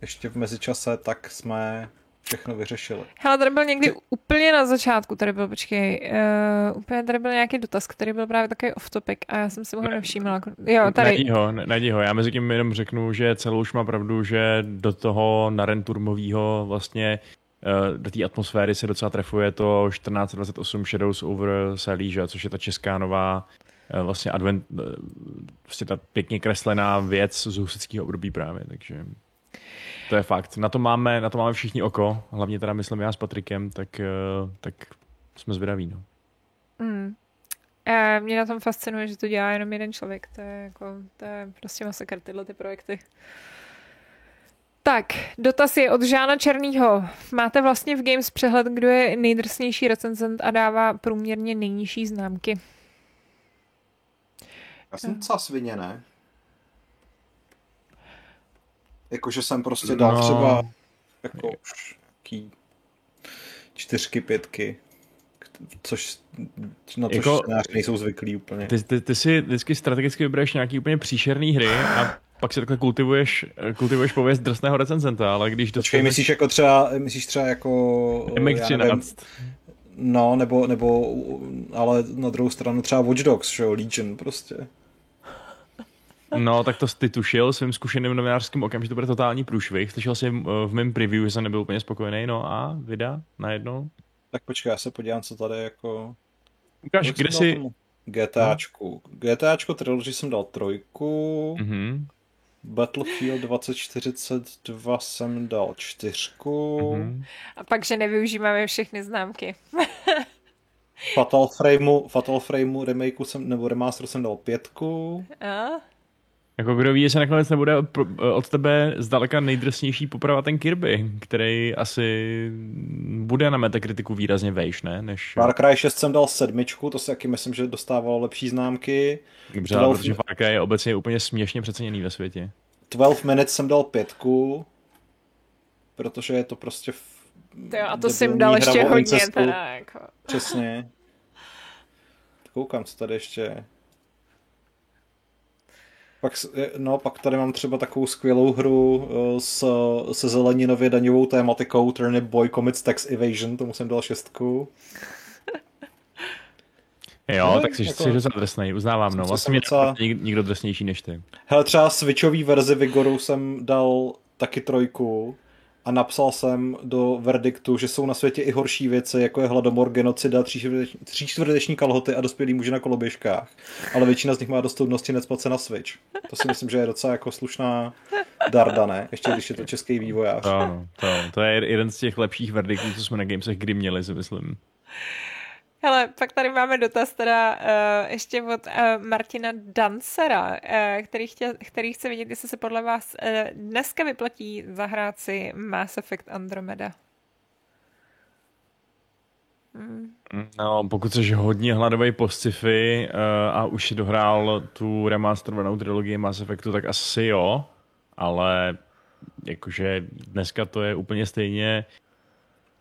ještě v mezičase, tak jsme všechno vyřešili. Hele, tady byl někdy Ty... úplně na začátku, tady byl, počkej, uh, úplně tady byl nějaký dotaz, který byl právě takový off-topic a já jsem si ho ne, nevšímala. Jo, tady. Najdi ho, najdi ho, já mezi tím jenom řeknu, že celou už má pravdu, že do toho narenturmovýho vlastně, uh, do té atmosféry se docela trefuje to čtrnáct dvacet osm Shadows over Salíža, což je ta česká nová uh, vlastně advent, uh, vlastně ta pěkně kreslená věc z husického období právě, takže... To je fakt. Na to máme, na to máme všichni oko. Hlavně teda myslím já s Patrikem, tak, tak jsme zvědaví. No. Mm. E, mě na tom fascinuje, že to dělá jenom jeden člověk. To je, jako, to je prostě masakr tyhle ty projekty. Tak, dotaz je od Žána Černýho. Máte vlastně v Games přehled, kdo je nejdrsnější recenzent a dává průměrně nejnižší známky? Já jsem docela svině, ne? Jakože jsem prostě dal no. třeba jako nějaký čtyřky, pětky, což na to jako, čtenáři nejsou zvyklí úplně. Ty, ty, ty si vždycky strategicky vybereš nějaký úplně příšerný hry a pak si takhle kultivuješ, kultivuješ pověst drsného recenzenta, ale když... Počkej, dostaneš... myslíš jako třeba, myslíš třeba jako... em iks třináct. No, nebo, nebo, ale na druhou stranu třeba Watch Dogs, že jo, Legion prostě. No, tak to ty tušil svým zkušeným novinářským okem, že to bude totální průšvih. Slyšel jsem v mém preview, že jsem nebyl úplně spokojený, no a vida najednou. Tak počkej, já se podívám, co tady jako... Ukáž, kde jsi... GTAčku. No. GTAčko Trilogy jsem dal trojku, mm-hmm. Battlefield dvacet čtyřicet dva jsem dal čtyřku. Mm-hmm. A pak, že nevyužíváme všechny známky. Fatal Frameu, Fatal Frameu remakeu jsem, nebo remasteru jsem dal pětku. A? Jako kdo ví, jestli nakonec nebude od tebe zdaleka nejdrsnější poprava ten Kirby, který asi bude na Metakritiku výrazně vejš, ne? Než... Far Cry šest jsem dal sedmičku, to si taky myslím, že dostávalo lepší známky. Dobře, dvanáct... protože Far Cry je obecně úplně směšně přeceněný ve světě. dvanáct Minutes jsem dal pětku, protože je to prostě... Jo, a to jsem dal ještě hodně teda, jako... Přesně. Koukám, co tady ještě... Pak, no, pak tady mám třeba takovou skvělou hru s, se zeleninově daňovou tématikou Turnip Boy Commits Tax Evasion, tomu jsem dal šestku. Jo, ne, tak jsi, jako, jsi docela drsnej, uznávám, no. Vlastně mě docela... nikdo drsnější než ty. Hele, třeba Switchový verzi Vigoru jsem dal taky trojku a napsal jsem do verdiktu, že jsou na světě i horší věci, jako je hladomor, genocida, tříčtvrteční kalhoty a dospělí muži na koloběžkách. Ale většina z nich má dostupnosti necpat se na Switch. To si myslím, že je docela jako slušná darda, ne? Ještě když je to český vývojář. To, to, to je jeden z těch lepších verdiktů, co jsme na Gamesech kdy měli, si myslím. Hele, pak tady máme dotaz teda uh, ještě od uh, Martina Dancera, uh, který, chtěl, který chce vidět, jestli se podle vás uh, dneska vyplatí zahrát si Mass Effect Andromeda. Hmm. No, pokud jsi hodně hladovej po sci-fi uh, a už si dohrál tu remasterovanou trilogii Mass Effectu, tak asi jo, ale jakože dneska to je úplně stejně...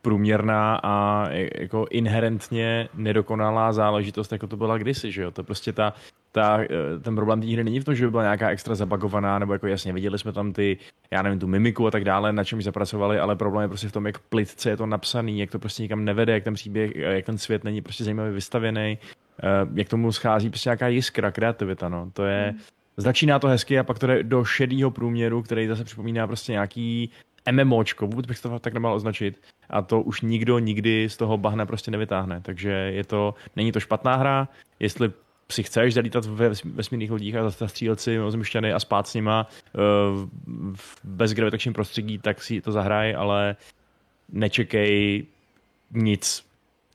průměrná a jako inherentně nedokonalá záležitost, jako to byla kdysi, že jo? To prostě ta, ta, ten problém nikdy není v tom, že by byla nějaká extra zabagovaná, nebo jako jasně, viděli jsme tam ty, já nevím, tu mimiku a tak dále, na čem zapracovali, ale problém je prostě v tom, jak plitce je to napsaný, jak to prostě nikam nevede, jak ten příběh, jak ten svět není prostě zajímavě vystavěný, jak tomu schází prostě nějaká jiskra, kreativita, no. To je, hmm. začíná to hezky a pak to jde do šedýho průměru, který zase připomíná prostě nějaký MMOčko, vůbec bych to tak nemal označit, a to už nikdo nikdy z toho bahna prostě nevytáhne, takže je to, není to špatná hra, jestli si chceš zalítat ve vesmírných lodích a zastřílet si mimozemšťany a spát s nima v bezgravitačním prostředí, tak si to zahraj, ale nečekej nic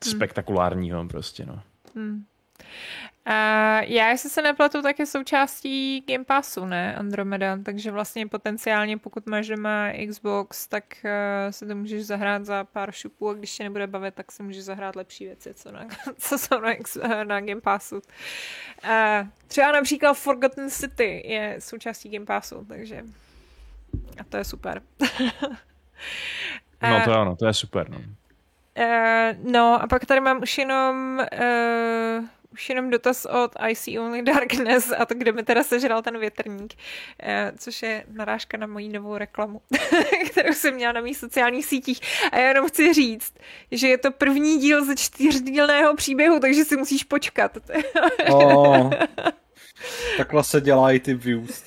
hmm. spektakulárního prostě, no. Hmm. A já, jestli se nepletu, tak je součástí Game Passu, ne, Andromeda, takže vlastně potenciálně, pokud máš doma Xbox, tak uh, se to můžeš zahrát za pár šupů a když tě nebude bavit, tak si můžeš zahrát lepší věci, co, na, co jsou na, na Game Passu. Uh, třeba například Forgotten City je součástí Game Passu, takže a to je super. No to ano, to je super, no. Uh, no a pak tady mám už jenom... Uh, Už jenom dotaz od I See Only Darkness a to, kde mi teda sežral ten větrník, což je narážka na moji novou reklamu, kterou jsem měla na mých sociálních sítích. A já jenom chci říct, že je to první díl ze čtyřdílného příběhu, takže si musíš počkat. Oh, takhle se dělají ty views.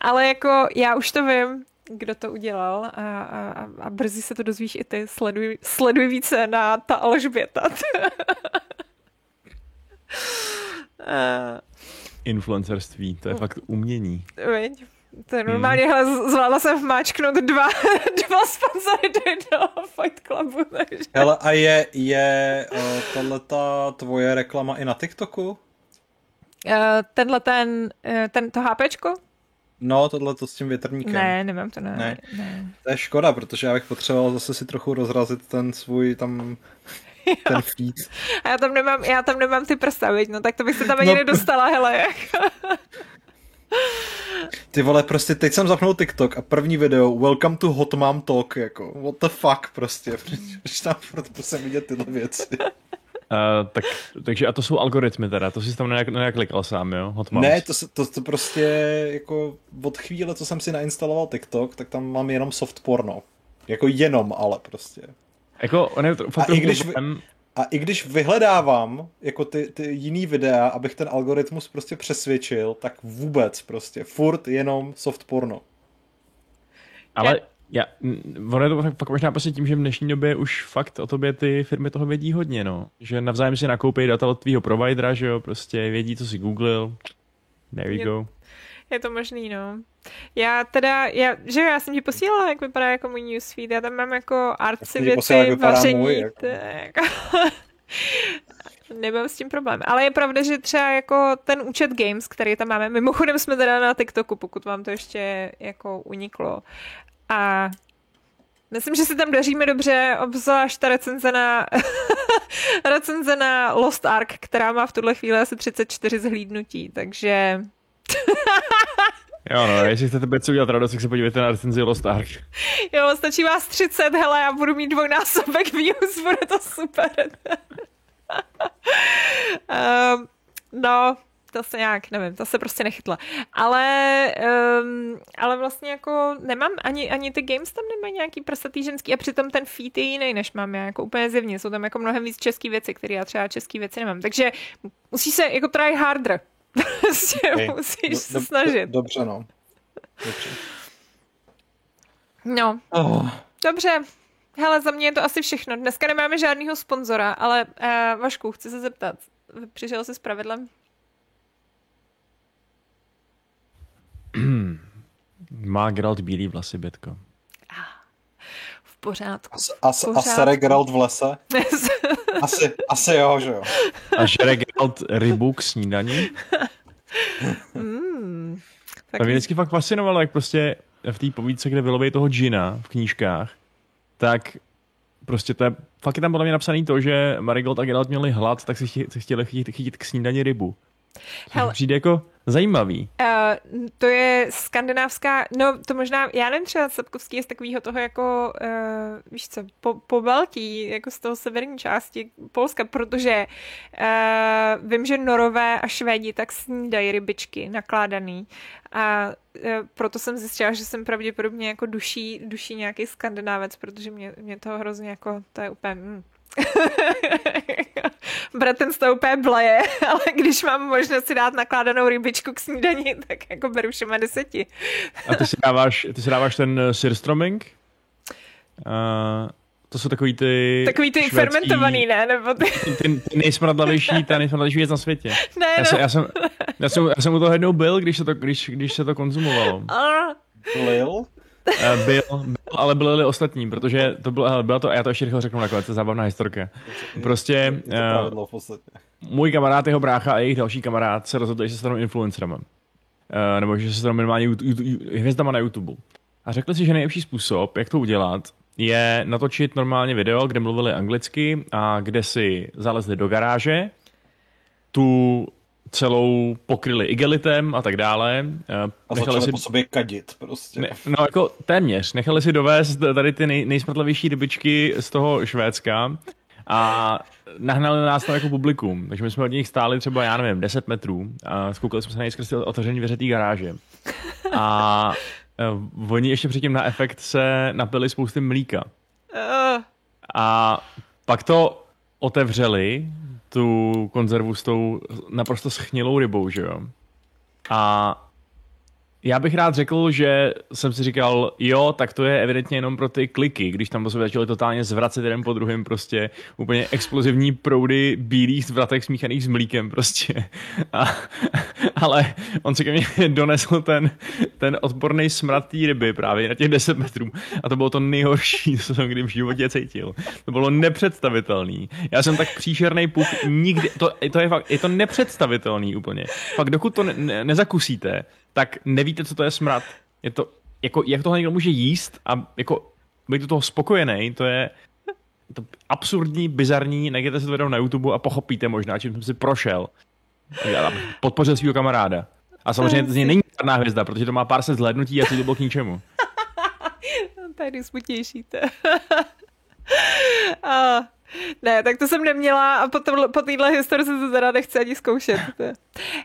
Ale jako já už to vím, kdo to udělal a, a, a brzy se to dozvíš i ty. Sleduj, sleduj více na ta Alžběta. Influencerství, to je fakt umění. Víď, to je normálně, hmm. zvládla jsem vmáčknout dva, dva sponzory do Fight Clubu. Takže. Hele, a je, je tato tvoje reklama i na TikToku? Uh, tenhle ten, ten, to HPčko? No, tohle to s tím větrníkem. Ne, nemám to, ne, ne. ne. To je škoda, protože já bych potřeboval zase si trochu rozrazit ten svůj tam... Ten feed. A já tam nemám, já tam nemám ty prsta, viď? No tak to bych se tam ani no. nedostala, hele. Jak. Ty vole, prostě teď jsem zapnul TikTok a první video Welcome to Hot Mom Talk, jako what the fuck, prostě. Proč tam prostě vidět tyhle věci. Uh, tak, takže a to jsou algoritmy teda, to jsi tam nějak klikal sám, jo? Hotmouse. Ne, to, to, to prostě jako od chvíle, co jsem si nainstaloval TikTok, tak tam mám jenom soft porno. Jako jenom, ale prostě. Jako, on je fakt trochu problém, A i když vyhledávám jako ty, ty jiný videa, abych ten algoritmus prostě přesvědčil, tak vůbec prostě. Furt jenom soft porno. Ale já, ono je to pak možná prostě tím, že v dnešní době už fakt o tobě ty firmy toho vědí hodně, no. Že navzájem si nakoupí data od tvýho providera, že jo, prostě vědí, co si googlil. There you go. Je to možný, no. Já teda, já, že já jsem ti posílala, jak vypadá jako můj newsfeed, já tam mám jako artsy věci, vaření, jako... Jako... nemám s tím problém. Ale je pravda, že třeba jako ten účet Games, který tam máme, mimochodem jsme teda na TikToku, pokud vám to ještě jako uniklo. A myslím, že se tam daříme dobře, obzvlášť ta recenze na, recenze na Lost Ark, která má v tuhle chvíli asi třicet čtyři zhlídnutí, takže... Jo, no, jestli chcete něco udělat radost, tak se podívejte na recenzi Lost Ark. Jo, stačí vás třicet, hele, já budu mít dvojnásobek views, bude to super. um, no, to se nějak, nevím, to se prostě nechytla. Ale, um, ale vlastně jako nemám, ani, ani ty games tam nemají nějaký prstatý ženský a přitom ten feed je jiný, než mám já, jako úplně zjevně. Jsou tam jako mnohem víc český věci, které já třeba český věci nemám. Takže musí se jako try harder. Hey, musíš do, se snažit. Dobře, no. Dobře. No. Oh. Dobře. Hele, za mě je to asi všechno. Dneska nemáme žádného sponzora, ale uh, Vašku, chci se zeptat. Přišel jsi s pravidlem? Má Geralt bílý vlasy, Bětko. V pořádku. A sere Geralt v lese? Asi, asi jo, že jo. A žere Geralt rybu k snídani? Mm, tak... To mě vždycky fakt fascinovalo, jak prostě v té povídce, kde vyloví toho džina v knížkách, tak prostě to je, fakt je tam podle mě napsané to, že Marigold a Geralt měli hlad, tak si chtěli chytit, chytit k snídani rybu. Hel... Přijde jako zajímavý. Uh, to je skandinávská, no to možná, já nevím, třeba Sapkovský je z takového toho jako, uh, víš co, po, po Baltí, jako z toho severní části Polska, protože uh, vím, že Norové a Švédi tak snídají rybičky nakládaný a uh, proto jsem zjistila, že jsem pravděpodobně jako duší, duší nějaký skandinávec, protože mě, mě to hrozně jako, to je úplně... Mm. Braten z toho úplně blaje, ale když mám možnost si dát nakládanou rybičku k snídani, tak jako beru všema deseti. A ty si dáváš, ty si dáváš ten sirströmming? Uh, to jsou takový ty... Takový ty švédský, fermentovaný, ne? Nebo ty... ty, ty nejsmradlavější, ta nejsmradlavější věc na světě. Ne, já, no. jsem, já, jsem, já, jsem, já jsem u toho jednou byl, když se to, když, když se to konzumovalo. Uh. Byl? Uh, byl, byl, ale byli ostatní, protože to bylo, hele, bylo to, a já to ještě rychle řeknu nakonec, to je zábavná historka. Prostě uh, můj kamarád, jeho brácha a jejich další kamarád se rozhodli, že se stanou influencerama. Uh, nebo že se stanou minimálně hvězdama na YouTube. A řekli si, že nejlepší způsob, jak to udělat, je natočit normálně video, kde mluvili anglicky a kde si zalezli do garáže, tu celou pokryli igelitem a tak dále. A začali si... po sobě kadit prostě. Ne, no jako téměř. Nechali si dovést tady ty nej, nejsmrtlavější rybičky z toho Švédska a nahnali nás tam jako publikum. Takže my jsme od nich stáli třeba, já nevím, deset metrů a zkoukali jsme se na něj skrz otevřený dveře garáže. A oni ještě předtím na efekt se napili spousty mlíka. A pak to otevřeli, tu konzervu s tou naprosto schnilou rybou, že jo. A já bych rád řekl, že jsem si říkal, jo, tak to je evidentně jenom pro ty kliky, když tam se začali totálně zvracet jeden po druhém, prostě úplně explozivní proudy bílých zvratek smíchaných s mlíkem, prostě. A, ale on si ke mně donesl ten, ten odporný smrad té ryby právě na těch deset metrů. A to bylo to nejhorší, co jsem kdy v životě cítil. To bylo nepředstavitelný. Já jsem tak příšernej puk nikdy... To, to je fakt, je to nepředstavitelný úplně. Fakt dokud to ne, ne, nezakusíte, tak nevíte, co to je smrad. Je to, jako, jak tohle někdo může jíst a jako být do toho spokojený, to je to absurdní, bizarní, najděte se to video na YouTube a pochopíte možná, čím jsem si prošel. Podpořil svýho kamaráda. A samozřejmě z něj není žádná hvězda, protože to má pár set zhlédnutí a si to bylo k ničemu. Tady smutnější to. Ne, tak to jsem neměla a po, po téhle historii se to teda nechci ani zkoušet.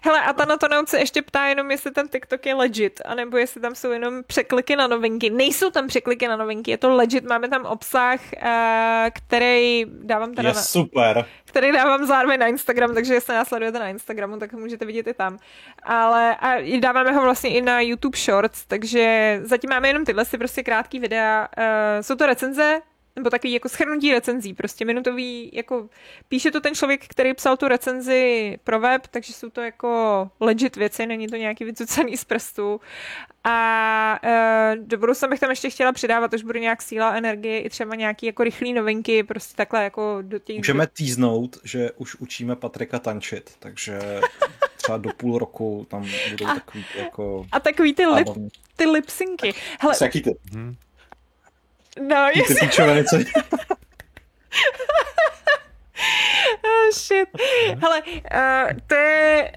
Hele, a ta na to nauce ještě ptá jenom, jestli ten TikTok je legit, anebo jestli tam jsou jenom překliky na novinky. Nejsou tam překliky na novinky, je to legit, máme tam obsah, který dávám teda... Je na... super. Který dávám zároveň na Instagram, takže jestli nás sledujete na Instagramu, tak můžete vidět i tam. Ale a dáváme ho vlastně i na YouTube Shorts, takže zatím máme jenom tyhle si prostě krátký videa. Jsou to recenze, nebo takový jako shrnutí recenzí, prostě minutový, jako píše to ten člověk, který psal tu recenzi pro web, takže jsou to jako legit věci, není to nějaký vycucaný z prstů. A e, do budoucna bych tam ještě chtěla přidávat, už bude nějak síla, energie i třeba nějaký jako rychlý novinky, prostě takhle jako do těch... Můžeme týznout, že už učíme Patrika tančit, takže... třeba do půl roku tam budou a, takový jako... A takový ty, lip, ty lipsinky. Hele... Jaký ty? Hmm. No, ty jestli... píčovany, co... oh, shit. Hele, uh, to je...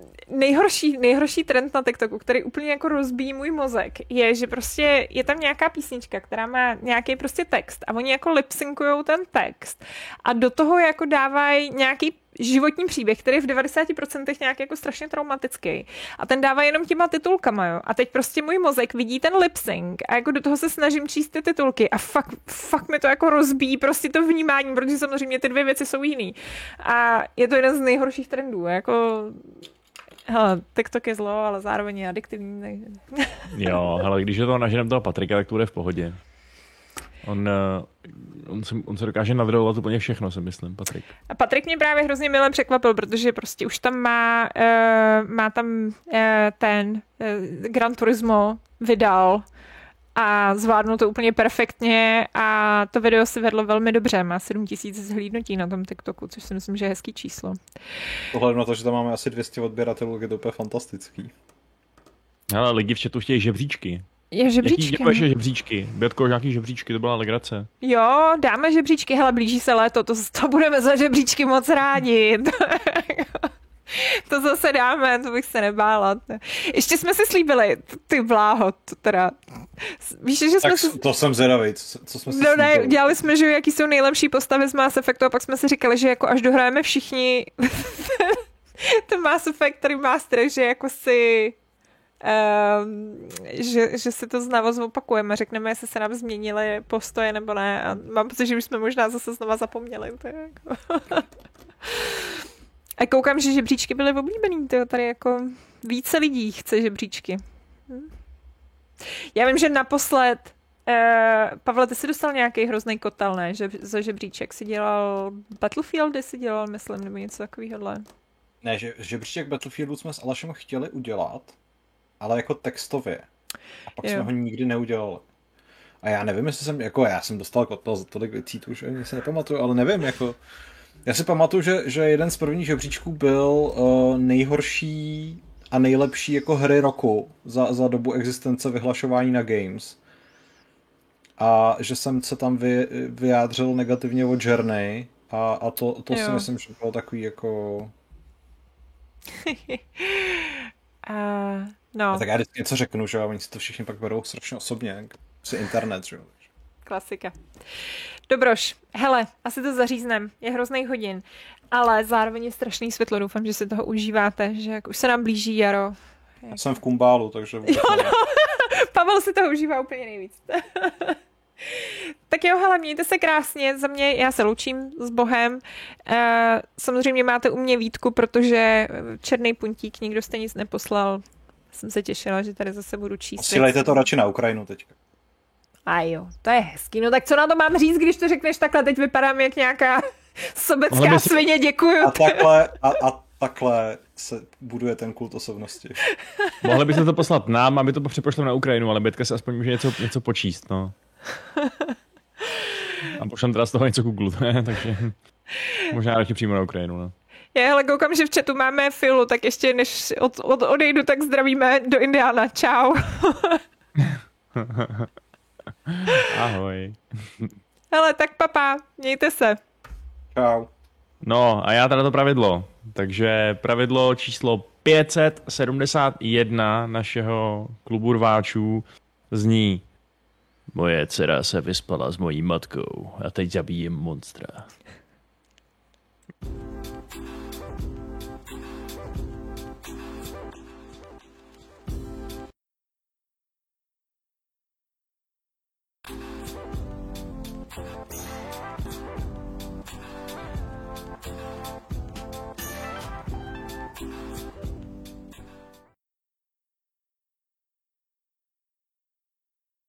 Uh... Nejhorší, nejhorší trend na TikToku, který úplně jako rozbíjí můj mozek, je, že prostě je tam nějaká písnička, která má nějaký prostě text a oni jako lipsynkujou ten text a do toho jako dávají nějaký životní příběh, který je v devadesát procent nějak jako strašně traumatický a ten dává jenom těma titulkama, jo. A teď prostě můj mozek vidí ten lipsynk a jako do toho se snažím číst ty titulky a fakt, fakt mi to jako rozbíjí prostě to vnímání, protože samozřejmě ty dvě věci jsou jiný. A je to jeden z nejhorších trendů, jako... Hele, TikTok je zlo, ale zároveň je adiktivní. Takže... jo, hele, když je to naženem toho Patrika, tak to bude v pohodě. On, on, se, on se dokáže nadrolovat úplně všechno, si myslím, Patrik. A Patrik mě právě hrozně milé překvapil, protože prostě už tam má, uh, má tam uh, ten uh, Gran Turismo vydal a zvládnul to úplně perfektně a to video se vedlo velmi dobře. Má sedm tisíc zhlídnutí na tom TikToku, což si myslím, že je hezký číslo. Ohledem na to, že tam máme asi dvě stě odběratelů, je to úplně fantastický. Hele, lidi v chatu chtějí žebříčky. Je žebříčky. Jaký je žebříčky? Bětko, nějaký žebříčky, to byla legrace. Jo, dáme žebříčky, hele, blíží se léto, to, to budeme za žebříčky moc rádi. To zase dáme, to bych se nebála. Ještě jsme si slíbili, ty bláho, to teda... Víš, že jsme... Tak si... to jsem zvědavý, co, co jsme si no, slíbili. Ne, dělali jsme, že jaký jsou nejlepší postavy z Mass Effectu a pak jsme si říkali, že jako až dohrajeme všichni ten Mass Effect, který master, že jako si... Um, že, že si to znovu zopakujeme, řekneme, jestli se nám změnily postoje nebo ne. A mám pocit, že už jsme možná zase znova zapomněli. A koukám, že žebříčky byly oblíbený, tyjo, tady jako více lidí chce žebříčky. Hm? Já vím, že naposled, eh, Pavle, ty jsi dostal nějaký hrozný kotel, ne, že, za žebříček, jsi dělal Battlefieldy, jsi dělal, myslím, nebo něco takovýhodle. Ne, že, žebříček Battlefieldu jsme s Alešem chtěli udělat, ale jako textově. A pak jo. Jsme ho nikdy neudělali. A já nevím, jestli jsem, jako já jsem dostal kotel za tolik věcí, to už ani se nepamatuju, ale nevím, jako... Já si pamatuju, že, že jeden z prvních žebříčků byl uh, nejhorší a nejlepší jako hry roku za, za dobu existence vyhlašování na Games. A že jsem se tam vy, vyjádřil negativně o Journey a, a to, to si myslím, že bylo takový jako... uh, no. Tak já vždycky něco řeknu, že oni si to všichni pak berou strašně osobně, si internet, že jo. Klasika. Dobroš, hele, asi to zaříznem, je hroznej hodin, ale zároveň je strašný světlo, doufám, že si toho užíváte, že už se nám blíží jaro. Já jsem v kumbálu, takže... Jo, no. Pavel si toho užívá úplně nejvíc. Tak jo, hele, mějte se krásně, za mě, já se loučím s Bohem. E, samozřejmě máte u mě výtku, protože černý puntík, nikdo jste nic neposlal. Jsem se těšila, že tady zase budu číst. Posílejte to radši na Ukrajinu teďka. A jo, to je hezký. No tak co na to mám říct, když to řekneš takhle, teď vypadám jak nějaká sobecká si... svině, děkuju. A takhle, a, a takhle se buduje ten kult osobnosti. Mohli byste to poslat nám, aby to přepošlem na Ukrajinu, ale Bětka se aspoň může něco, něco počíst, no. A pošlem teda z toho něco Google, takže možná radši přímo na Ukrajinu, no. Já hele, koukám, že v chatu máme Filu, tak ještě než od, od, odejdu, tak zdravíme do Indiana. Čau. Ahoj. Hele, tak papa, mějte se. Čau. No a já teda to pravidlo. Takže pravidlo číslo pět set sedmdesát jedna našeho klubu rváčů zní: Moje dcera se vyspala s mojí matkou a teď zabíjím monstra.